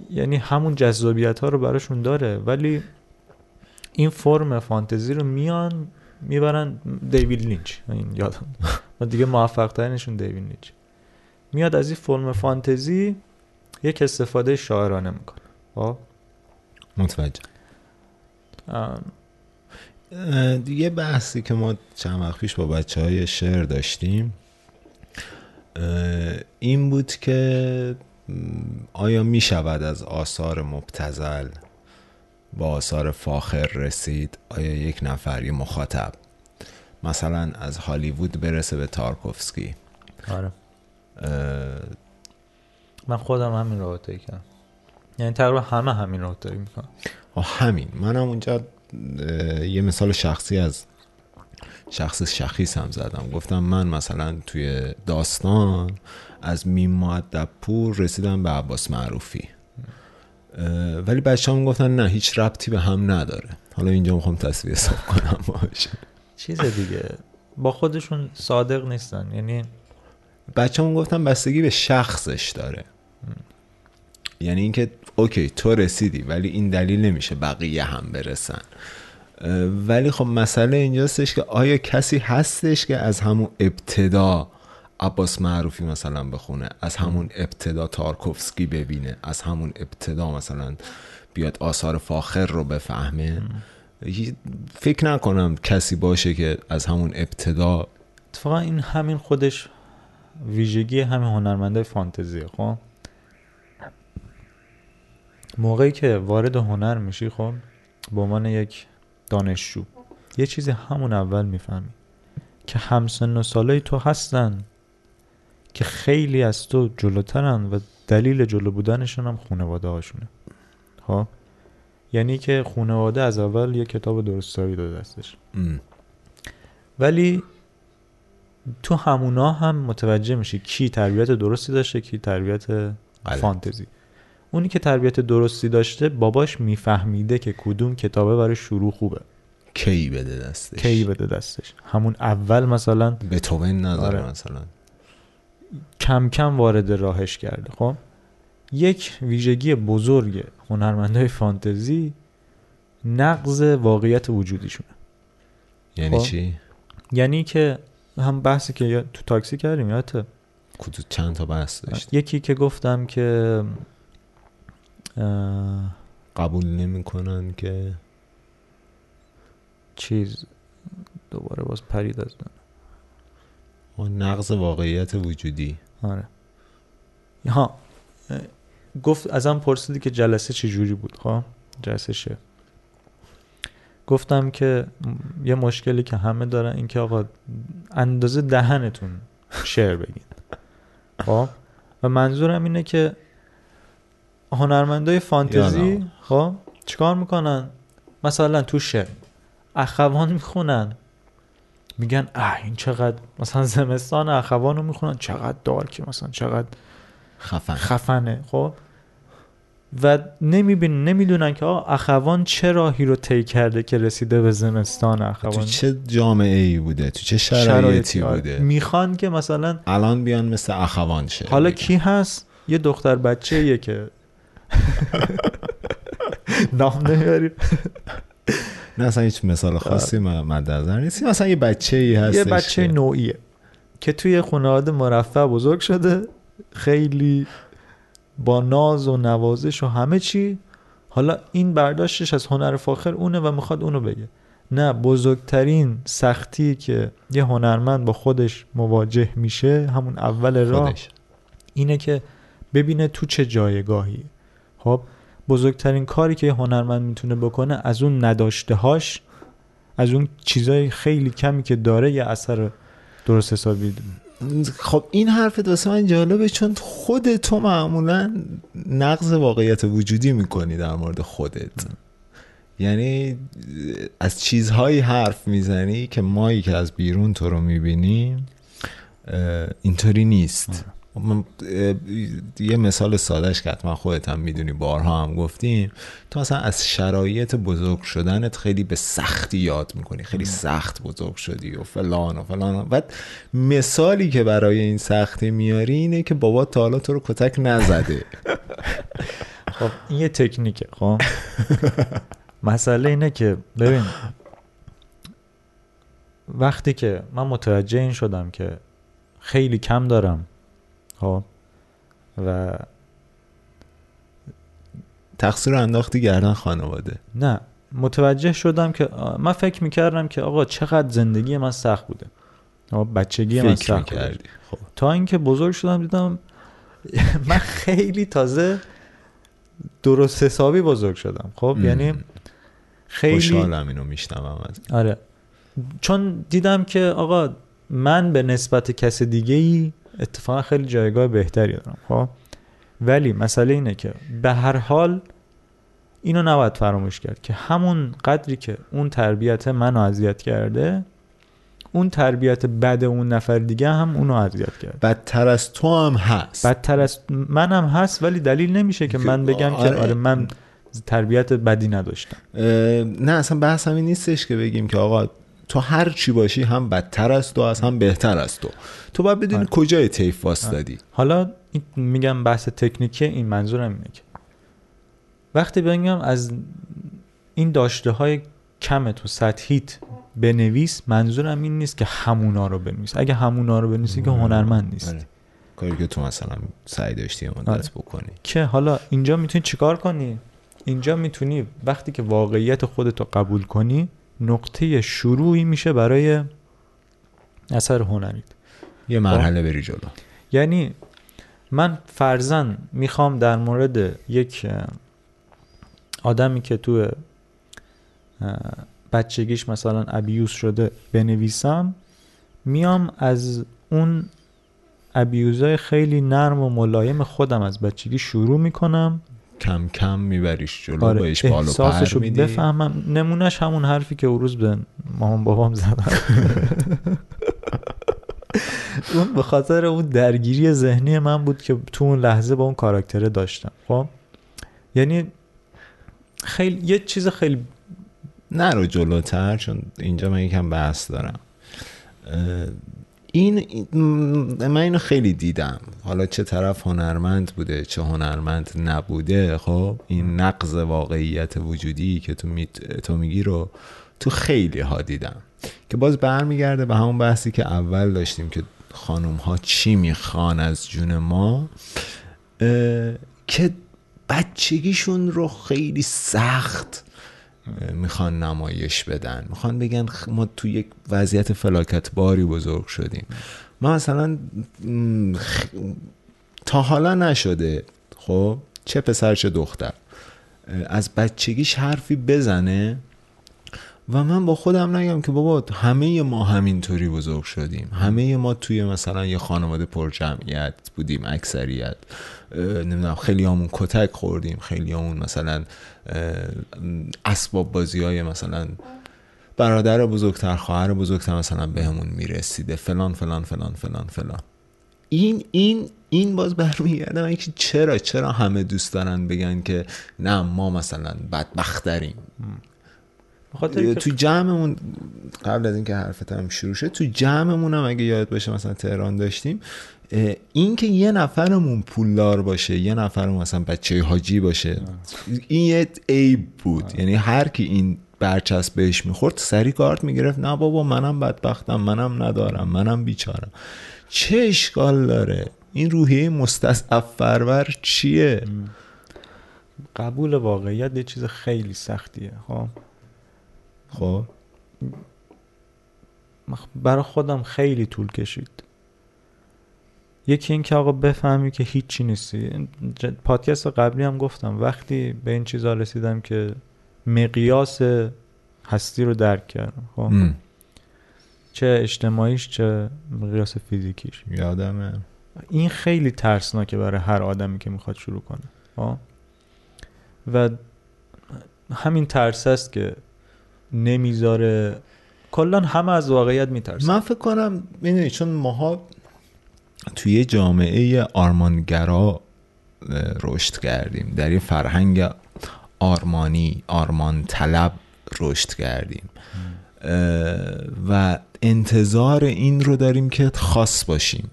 یعنی همون جذابیت ها رو براشون داره، ولی این فرم فانتزی رو میان میبرن. دیوید لینچ، این یادم و دیگه موفق ترینشون دیوید لینچ، میاد از این فرم فانتزی یک استفاده شاعرانه میکنه. آه متوجه. یه بحثی که ما چند وقت پیش با بچه های شعر داشتیم این بود که آیا می شود از آثار مبتذل با آثار فاخر رسید؟ آیا یک نفر، یه مخاطب مثلا از هالیوود برسه به تارکوفسکی؟ آره من خودم همین رو تایی کنم، یعنی تقریبا همه همین رو تایی میکنم. همین منم هم اونجا یه مثال شخصی از شخص شخیص هم زدم، گفتم من مثلا توی داستان از میم مودب پور رسیدم به عباس معروفی، ولی بچه هم گفتن نه هیچ ربطی به هم نداره. حالا اینجا میخوام تصویه حساب کنم باشه چیز دیگه، با خودشون صادق نیستن. یعنی بچه هم گفتن بستگی به شخصش داره، یعنی اینکه اوکی تو رسیدی ولی این دلیل نمیشه بقیه هم برسن. ولی خب مسئله اینجاستش که آیا کسی هستش که از همون ابتدا عباس معروفی مثلا بخونه، از همون ابتدا تارکوفسکی ببینه، از همون ابتدا مثلا بیاد آثار فاخر رو بفهمه؟ فکر نکنم کسی باشه که از همون ابتدا. اتفاقا این همین خودش ویژگی همین هنرمندای فانتزیه. خب موقعی که وارد هنر میشی، خب به عنوان یک دانشجو یه چیزی همون اول میفهمی که همسن و سالای تو هستن که خیلی از تو جلوترن و دلیل جلو بودنشون هم خانواده هاشونه. ها یعنی که خانواده از اول یه کتاب درست‌سازی داده دستش، ولی تو همونا هم متوجه میشی کی تربیت درستی داشته، کی تربیت فانتزی. اونی که تربیت درستی داشته باباش میفهمیده که کدوم کتابه برای شروع خوبه، کی بده دستش، کی بده دستش همون اول. مثلا به تو این نظره مثلا کم کم وارد راهش کرده. خب یک ویژگی بزرگ هنرمندای فانتزی نقض واقعیت وجودیشونه. یعنی خب؟ چی؟ یعنی که هم بحثی که یا تو تاکسی کردیم یا تا کدوم چند تا بحث داشت، یکی که گفتم که قبول نمیکنن که چیز دوباره باز پرید از اون نقض واقعیت وجودی. آره ها گفت ازم پرسیدی که جلسه چه جوری بود. خب جلسه شه گفتم که یه مشکلی که همه دارن این که آقا اندازه دهنتون شعر بگین. خب و منظورم اینه که هنرمندای فانتزی خب چیکار میکنن؟ مثلا تو شعر اخوان میخونن، میگن اه این چقدر مثلا زمستان اخوان رو میخونن چقدر دارکه، مثلا چقدر خفن خفنه. خب و نمیبینن نمیدونن که آه اخوان چه راهی رو طی کرده که رسیده به زمستان اخوان، تو چه جامعه ای بوده، تو چه شرایطی بوده. میخوان که مثلا الان بیان مثل اخوان شه. حالا بیان. کی هست؟ یه دختر بچه‌ایه که نام نمیاریم نه اصلا هیچ مثال خاصی مد نظر نیست، مثلا یه بچه‌ای هست، یه بچه نوعیه که توی خانواده مرفه بزرگ شده، خیلی با ناز و نوازش و همه چی. حالا این برداشتش از هنر فاخر اونه و میخواد اونو بگه. نه، بزرگترین سختی که یه هنرمند با خودش مواجه میشه همون اول راه اینه که ببینه تو چه جایگاهی. خب بزرگترین کاری که یه هنرمند میتونه بکنه از اون نداشته‌هاش، از اون چیزای خیلی کمی که داره، یه اثر درست حسابی. خب این حرفت واسه من جالبه، چون خود تو معمولا نقض واقعیت وجودی میکنی در مورد خودت. یعنی از چیزهایی حرف میزنی که مایی که از بیرون تو رو میبینیم اینطوری نیست. من یه مثال سادهش که حتما خودت هم میدونی، بارها هم گفتیم، تو اصلا از شرایط بزرگ شدنت خیلی به سختی یاد میکنی، خیلی سخت بزرگ شدی و فلان و فلان. و مثالی که برای این سختی میاری اینه که بابا تا حالا تو رو کتک نزده. خب این یه تکنیکه. خب مسئله اینه که ببین، وقتی که من متوجه این شدم که خیلی کم دارم ها و تقصیر انداختی گردن خانواده، نه متوجه شدم که من فکر میکردم که آقا چقدر زندگی من سخت بوده، بچگی من سخت کردی. خب. تا اینکه بزرگ شدم دیدم من خیلی تازه درست حسابی بزرگ شدم. خب ام. یعنی خیلی خوشحالم اینو میشنوم از آره، چون دیدم که آقا من به نسبت کس دیگه‌ای اتفاقا خیلی جایگاه بهتری دارم. خب ولی مسئله اینه که به هر حال اینو نباید فراموش کرد که همون قدری که اون تربیت منو اذیت کرده، اون تربیت بد اون نفر دیگه هم اونو اذیت کرد. بدتر از تو هم هست، بدتر از من هم هست، ولی دلیل نمیشه که من بگم آره. که آره من تربیت بدی نداشتم. نه اصلا بحث همین نیستش که بگیم که آقا تو هر چی باشی هم بدتر از تو هست هم بهتر از تو. تو باید بدونی آره. کجای طیف واسطادی. آره. حالا میگم بحث تکنیکی، این منظورم اینه که وقتی بگم از این داشته های کمت و سطحیت بنویس، منظورم این نیست که همونا رو بنویس. اگه همونا رو بنویسی که هنرمند نیست. آره. کاری که تو مثلا سعی داشتی اون آره. بکنی که حالا اینجا میتونی چیکار کنی؟ اینجا میتونی وقتی که واقعیت خودتو قبول کنی نقطه شروعی میشه برای اثر هنریت، یه مرحله بری جلو. یعنی من فرضاً میخوام در مورد یک آدمی که تو بچگیش مثلا ابیوز شده بنویسم، میام از اون ابیوزای خیلی نرم و ملایم خودم از بچگی شروع میکنم، کم کم میبریش جلو آره. با اشبال و پر میدی. بفهمم نمونش همون حرفی که اون روز به مامان بابام زدن اون به خاطر اون درگیری ذهنی من بود که تو اون لحظه با اون کاراکتره داشتم. خب یعنی خیلی یه چیز خیلی نرو جلوتر، چون اینجا من یکم بحث دارم. این من اینو خیلی دیدم، حالا چه طرف هنرمند بوده چه هنرمند نبوده. خب این نقض واقعیت وجودی که تو می تو میگی رو تو خیلی ها دیدم، که باز برمیگرده به همون بحثی که اول داشتیم که خانم ها چی میخوان از جون ما، که بچگیشون رو خیلی سخت میخوان نمایش بدن، میخوان بگن ما تو یک وضعیت فلاکتباری بزرگ شدیم. من مثلا خ... تا حالا نشده، خب چه پسر چه دختر، از بچگیش حرفی بزنه و من با خودم نگم که بابا همه ما همینطوری بزرگ شدیم، همه ما توی مثلا یه خانواده پرجمعیت بودیم، اکثریت نمیدونم، خیلی همون کتک خوردیم، خیلی همون مثلا اسباب بازی های مثلا برادر بزرگتر خواهر بزرگتر مثلا به همون میرسیده، فلان فلان فلان فلان فلان. این این این باز برمیگردم اینکه چرا چرا همه دوست دارن بگن که نه ما مثلا بدبختریم. تو که... جمعمون قبل از اینکه حرفت هم شروع شه، تو جمعمون هم اگه یاد باشه مثلا تهران داشتیم، این که یه نفرمون پولدار باشه، یه نفرمون مثلا بچه حاجی باشه، این یه عیب بود. آه. یعنی هر کی این برچسب بهش میخورد سری کارت میگرفت، نه بابا منم بدبختم، منم ندارم، منم بیچارم. چه اشکال داره؟ این روحیه مستضعف پرور چیه؟ ام. قبول واقعیت یه چیز خیلی سختیه. ها خب برای خودم خیلی طول کشید. یکی این که آقا بفهمی که هیچی نیستی. پادکست قبلی هم گفتم وقتی به این چیزا رسیدم که مقیاس هستی رو درک کردم، خب چه اجتماعیش چه مقیاس فیزیکیش، یادمه این خیلی ترسناکه برای هر آدمی که میخواد شروع کنه. خب و همین ترس است که نمیذاره کلا همه از واقعیت میترسن. من فکر کنم میدونی چون ماها توی جامعه آرمانگرا رشد کردیم، در یه فرهنگ آرمانی آرمان طلب رشد کردیم و انتظار این رو داریم که خاص باشیم،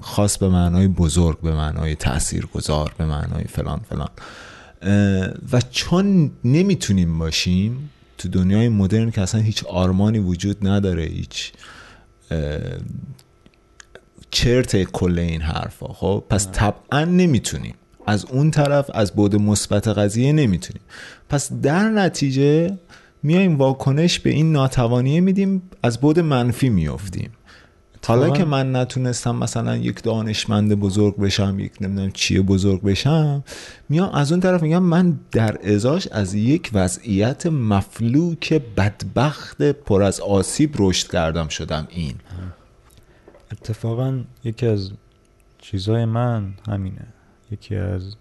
خاص به معنای بزرگ، به معنای تاثیرگذار، به معنای فلان فلان. و چون نمیتونیم باشیم تو دنیای مدرن که اصلا هیچ آرمانی وجود نداره، هیچ چرته کل این حرفا، خب پس طبعا نمیتونیم. از اون طرف از بعد مثبت قضیه نمیتونیم، پس در نتیجه میایم واکنش به این ناتوانیه میدیم، از بعد منفی میافتیم. حالا که من نتونستم مثلا یک دانشمند بزرگ بشم، یک نمیدونم چیه بزرگ بشم، میام از اون طرف میگم من در ازاش از یک وضعیت مفلوک بدبخت پر از آسیب رشد کردم شدم. این اتفاقا یکی از چیزای من همینه، یکی از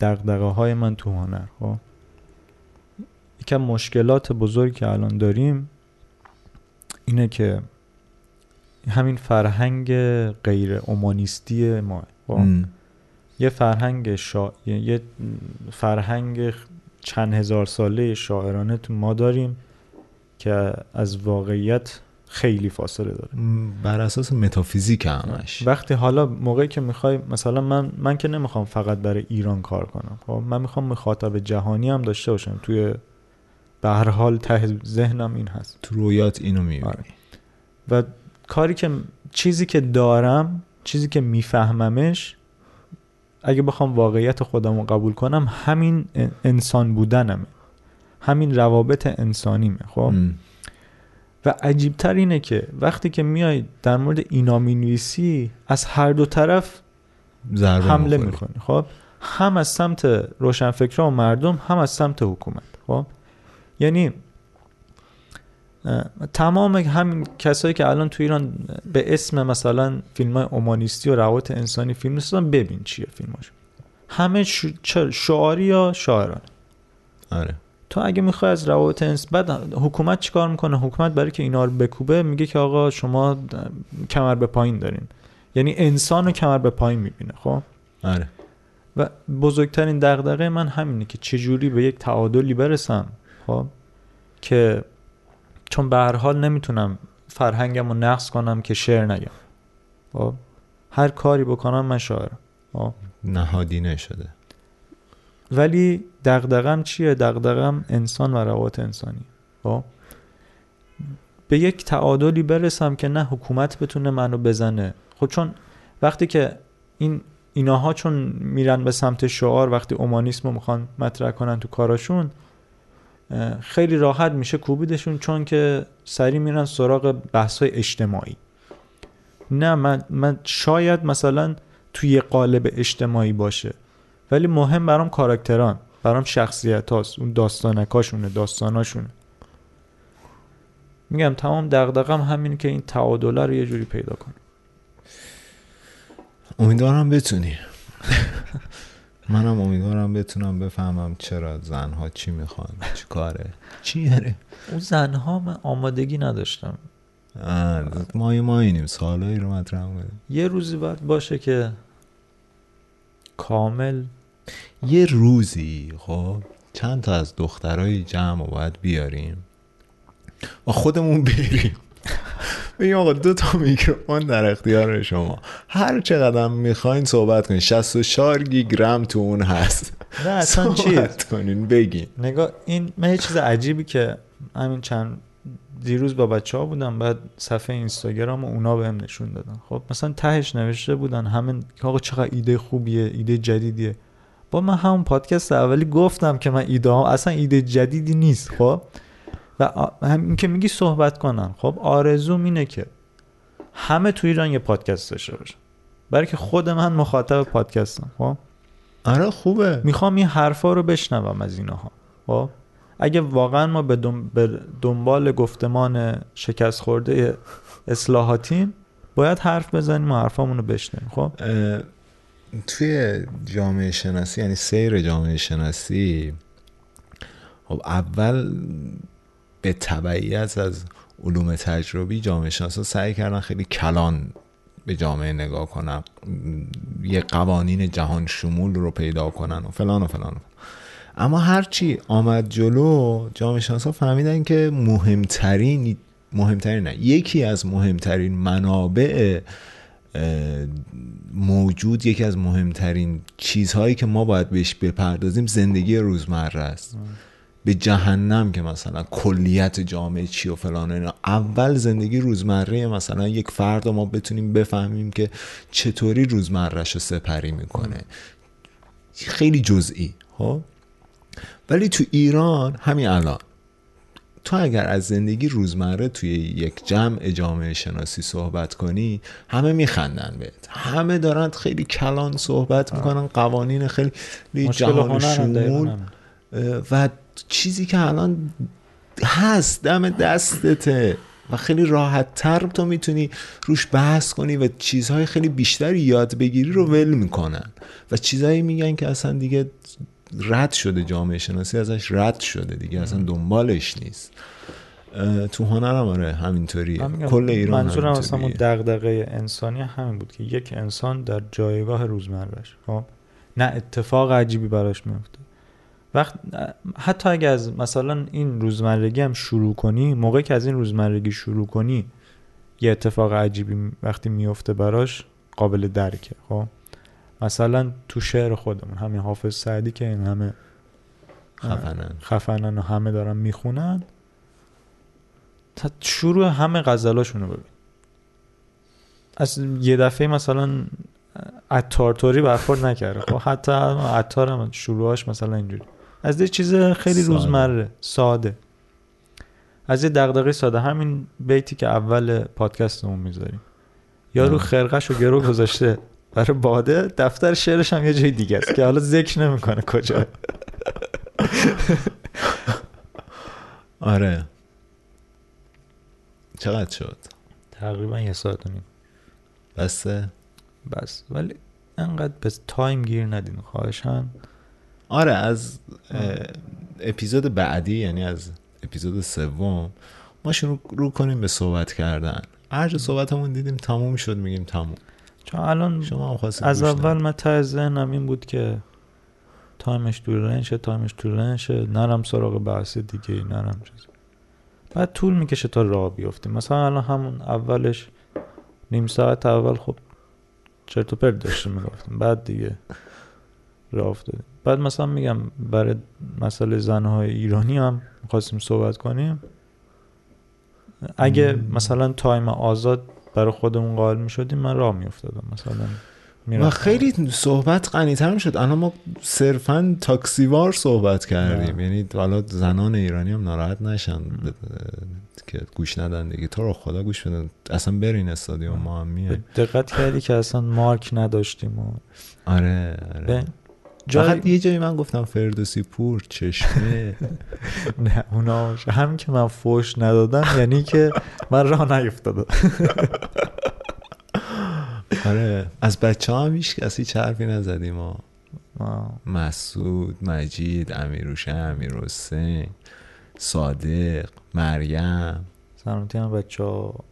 دغدغه های من تو هنر. خب یکی از مشکلات بزرگی که الان داریم اینه که همین فرهنگ غیر اومانیستی ما، یه فرهنگ شا... یه فرهنگ چند هزار ساله شاعرانه تو ما داریم که از واقعیت خیلی فاصله داره، بر اساس متافیزیک همش. وقتی حالا موقعی که میخوای مثلا من من که نمیخوام فقط برای ایران کار کنم، خب من میخوام مخاطب جهانی هم داشته باشم. توی به هر حال ته ذهنم این هست، تو رویات اینو میبینی. و کاری که چیزی که دارم، چیزی که میفهممش، اگه بخوام واقعیت خودم رو قبول کنم، همین انسان بودنمه، همین روابط انسانیمه. خب م. و عجیبتر اینه که وقتی که میای در مورد اینا مینویسی، از هر دو طرف حمله میکنی. خب هم از سمت روشنفکران و مردم، هم از سمت حکومت. خب یعنی تمام همین کسایی که الان تو ایران به اسم مثلا فیلمای اومانیستی و روابط انسانی فیلم میسازن، ببین چیه فیلماش، همه شعاری یا شاعران. آره تو اگه میخوای از روابط انس... بعد حکومت چیکار میکنه؟ حکومت برای که اینا رو بکوبه میگه که آقا شما کمر به پایین دارین، یعنی انسان رو کمر به پایین میبینه. خب آره و بزرگترین دغدغه من همینه که چجوری به یک تعادلی برسم، خب که چون به هر حال نمیتونم فرهنگم رو نقص کنم که شعر نگم. خب هر کاری بکنم من شاعرم، خب نهادینه شده. ولی دغدغم چیه؟ دغدغم انسان و روابط انسانی. خب به یک تعادلی برسم که نه حکومت بتونه منو بزنه. خب چون وقتی که این ایناها چون میرن به سمت شعار، وقتی اومانیسم رو میخوان مطرح کنن تو کاراشون، خیلی راحت میشه کوبیدشون، چون که سری میرن سراغ بحث‌های اجتماعی. نه من من شاید مثلا توی قالب اجتماعی باشه، ولی مهم برام کاراکتران، برام شخصیت هاست، اون داستانکاشونه، داستاناشونه. میگم تمام دغدغم همین که این تعادله رو یه جوری پیدا کنم. امیدوارم بتونی. منم امیدوارم بتونم بفهمم چرا زنها چی میخوان، چی کاره، چی هره اون زنها. من آمادگی نداشتم. مایی مایی نیم سالایی رو مطرح کنیم. یه روزی باید باشه که کامل، یه روزی خب چند تا از دخترای جمع رو باید بیاریم و خودمون بریم بگیم آقا دو تا میکروفون در اختیار شما، هر چقدر میخواین صحبت کنین، شصت و چهار گیگرم تو اون هست، نه اصلا چیز کنین بگین. نگاه این من یه چیز عجیبی که همین چند دیروز با بچه ها بودم، بعد صفحه اینستاگرام و اونا بهم نشون دادن. خب مثلا تهش نوشته بودن همین آقا چقدر ایده خوبیه، ایده جدیدیه. با من همون پادکست اولی گفتم که من ایده ها اصلا ایده جدیدی نیست. خب و همین که میگی صحبت کنن، خب آرزوم اینه که همه تو ایران یه پادکست داشته باشن، برای که خود من مخاطب پادکستم. خب آره خوبه، میخوام این حرفا رو بشنوم از اینها. خب اگه واقعا ما به دنبال گفتمان شکست خورده اصلاحاتیم، باید حرف بزنیم و حرفامون رو بشنویم. خب توی جامعه شناسی، یعنی سیر جامعه شناسی، خب اول به تبعیت از علوم تجربی، جامعه شناسا سعی کردن خیلی کلان به جامعه نگاه کنن، یه قوانین جهان شمول رو پیدا کنن و فلان و فلان. اما هرچی آمد جلو، جامعه شناسا فهمیدن که مهمترین مهمترین نه یکی از مهمترین منابع موجود، یکی از مهمترین چیزهایی که ما باید بهش بپردازیم زندگی روزمره است. به جهنم که مثلا کلیت جامعه چی و فلان و اینا. اول زندگی روزمره مثلا یک فرد رو ما بتونیم بفهمیم که چطوری روزمرهش رو سپری میکنه، خیلی جزئی ها. ولی تو ایران همین الان تو اگر از زندگی روزمره توی یک جمع جامعه شناسی صحبت کنی همه میخندن بهت، همه دارن خیلی کلان صحبت میکنن، قوانین خیلی جهان شمول و چیزی که الان هست دم دستته و خیلی راحت تر تو میتونی روش بحث کنی و چیزهای خیلی بیشتری یاد بگیری رو ول میکنن و چیزایی میگن که اصلا دیگه رد شده، جامعه شناسی ازش رد شده دیگه، اصلا دنبالش نیست. تو هنرم آره همینطوریه، کل ایران منظورم اصلا اون دغدغه انسانی همین بود که یک انسان در جایگاه روزمره‌اش خب نه اتفاق عجیبی براش میفته. وقت حتی اگه از مثلا این روزمرگی هم شروع کنی، موقعی که از این روزمرگی شروع کنی یه اتفاق عجیبی وقتی میفته براش قابل درکه. خب مثلا تو شعر خودمون همین حافظ سعدی که این همه خفنن خفنن و همه دارن میخونن، تا شروع همه غزلاشونو ببین، از یه دفعه مثلا عطارطوری برخورد نکرده خب حتی عطار هم شروعاش مثلا اینجوری از یه چیز خیلی ساده. روزمره ساده، از یه دغدغه ساده، همین بیتی که اول پادکستمون میذاریم یارو خرقه‌شو گرو گذاشته برای باده، دفتر شعرش هم یه جای دیگه است که حالا ذکر نمیکنه کجا. آره چقدر شد؟ تقریبا یه ساعت و نیم. بسه؟ بس، ولی انقدر بس تایم گیر ندین خواهشاً. آره از اپیزود بعدی یعنی از اپیزود سوم ما شروع رو کنیم به صحبت کردن، هر جا صحبتمون دیدیم تموم شد میگیم تموم. چون الان از اول من ته ذهنم این بود که تایمش طولانی شه، تایمش طولانی شه، نرم سراغ بحث دیگه، نرم چیز بعد طول میکشه تا راه بیافتیم. مثلا الان همون اولش نیم ساعت اول خب چرت و پرت داشتیم میگفتیم، بعد دیگه راه افتادیم. بعد مثلا میگم برای مسئله زنهای ایرانی هم میخواستیم صحبت کنیم، اگه مثلا تایم آزاد برای خودمون قائل میشدیم من راه میافتادم مثلا و خیلی صحبت غنی‌تر شد. الان ما صرفا تاکسیوار صحبت کردیم نه. یعنی حالا زنان ایرانی هم ناراحت نشن که گوش ندن دیگه، تو رو خدا گوش بدن اصلا برین استادیوم ما هم میایم. دقت کردی که اصلا مارک نداشتیم و... آره آره جای... فقط یه جایی من گفتم فردوسی پور چشمه نه اونا هم که من فوش ندادم یعنی که من راه نیفتادم. آره از بچه هم هیچ کسی چرفی نزدیم ما، مسعود، مجید، امیروشه، امیرحسین، صادق، مریم، سلامتی هم بچه ها.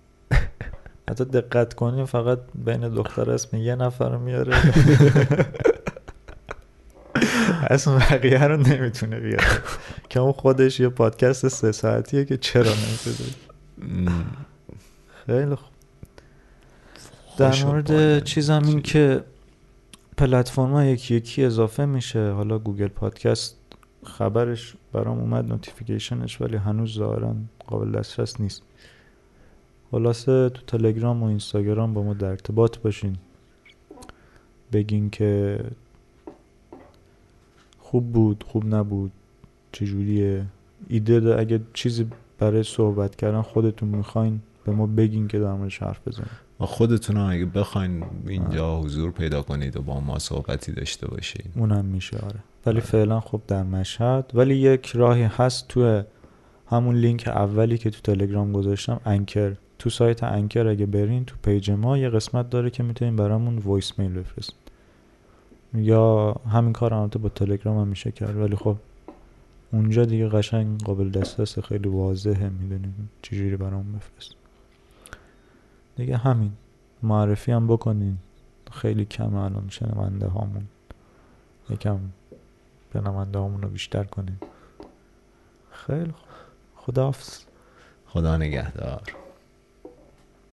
حتی دقت کنیم فقط بین دختر اسم یه نفر میاره اسم بقیه رو نمیتونه بیاره که اون خودش یه پادکست سه ساعتیه که چرا نمیتونه. خیلی خوب در مورد چیزم این که پلتفرم‌ها یکی یکی اضافه میشه، حالا گوگل پادکست خبرش برام اومد نوتیفیکیشنش ولی هنوز ظاهراً قابل دسترس نیست. خلاصه تو تلگرام و اینستاگرام با ما در ارتباط باشین، بگین که خوب بود خوب نبود چجوریه، ایده ده اگه چیزی برای صحبت کردن خودتون میخواین به ما بگین که در موردش حرف بزنیم و خودتون هم اگه بخواین اینجا آه. حضور پیدا کنید و با ما صحبتی داشته باشید اونم میشه. آره ولی فعلا خب در مشهد، ولی یک راهی هست تو همون لینک اولی که تو تلگرام گذاشتم، انکر، تو سایت انکر اگه برین تو پیج ما یه قسمت داره که میتونین برامون وایس میل بفرستین، یا همین کار هم با تلگرام هم میشه کرد ولی خب اونجا دیگه قشنگ قابل دسترس خیلی واضحه، میدونیم چجوری برامون بفرست دیگه. همین معرفی هم بکنین، خیلی کم الان شنونده هامون، یکم شنونده هامون رو بیشتر کنین. خیلی خداحافظ، خدا نگهدار.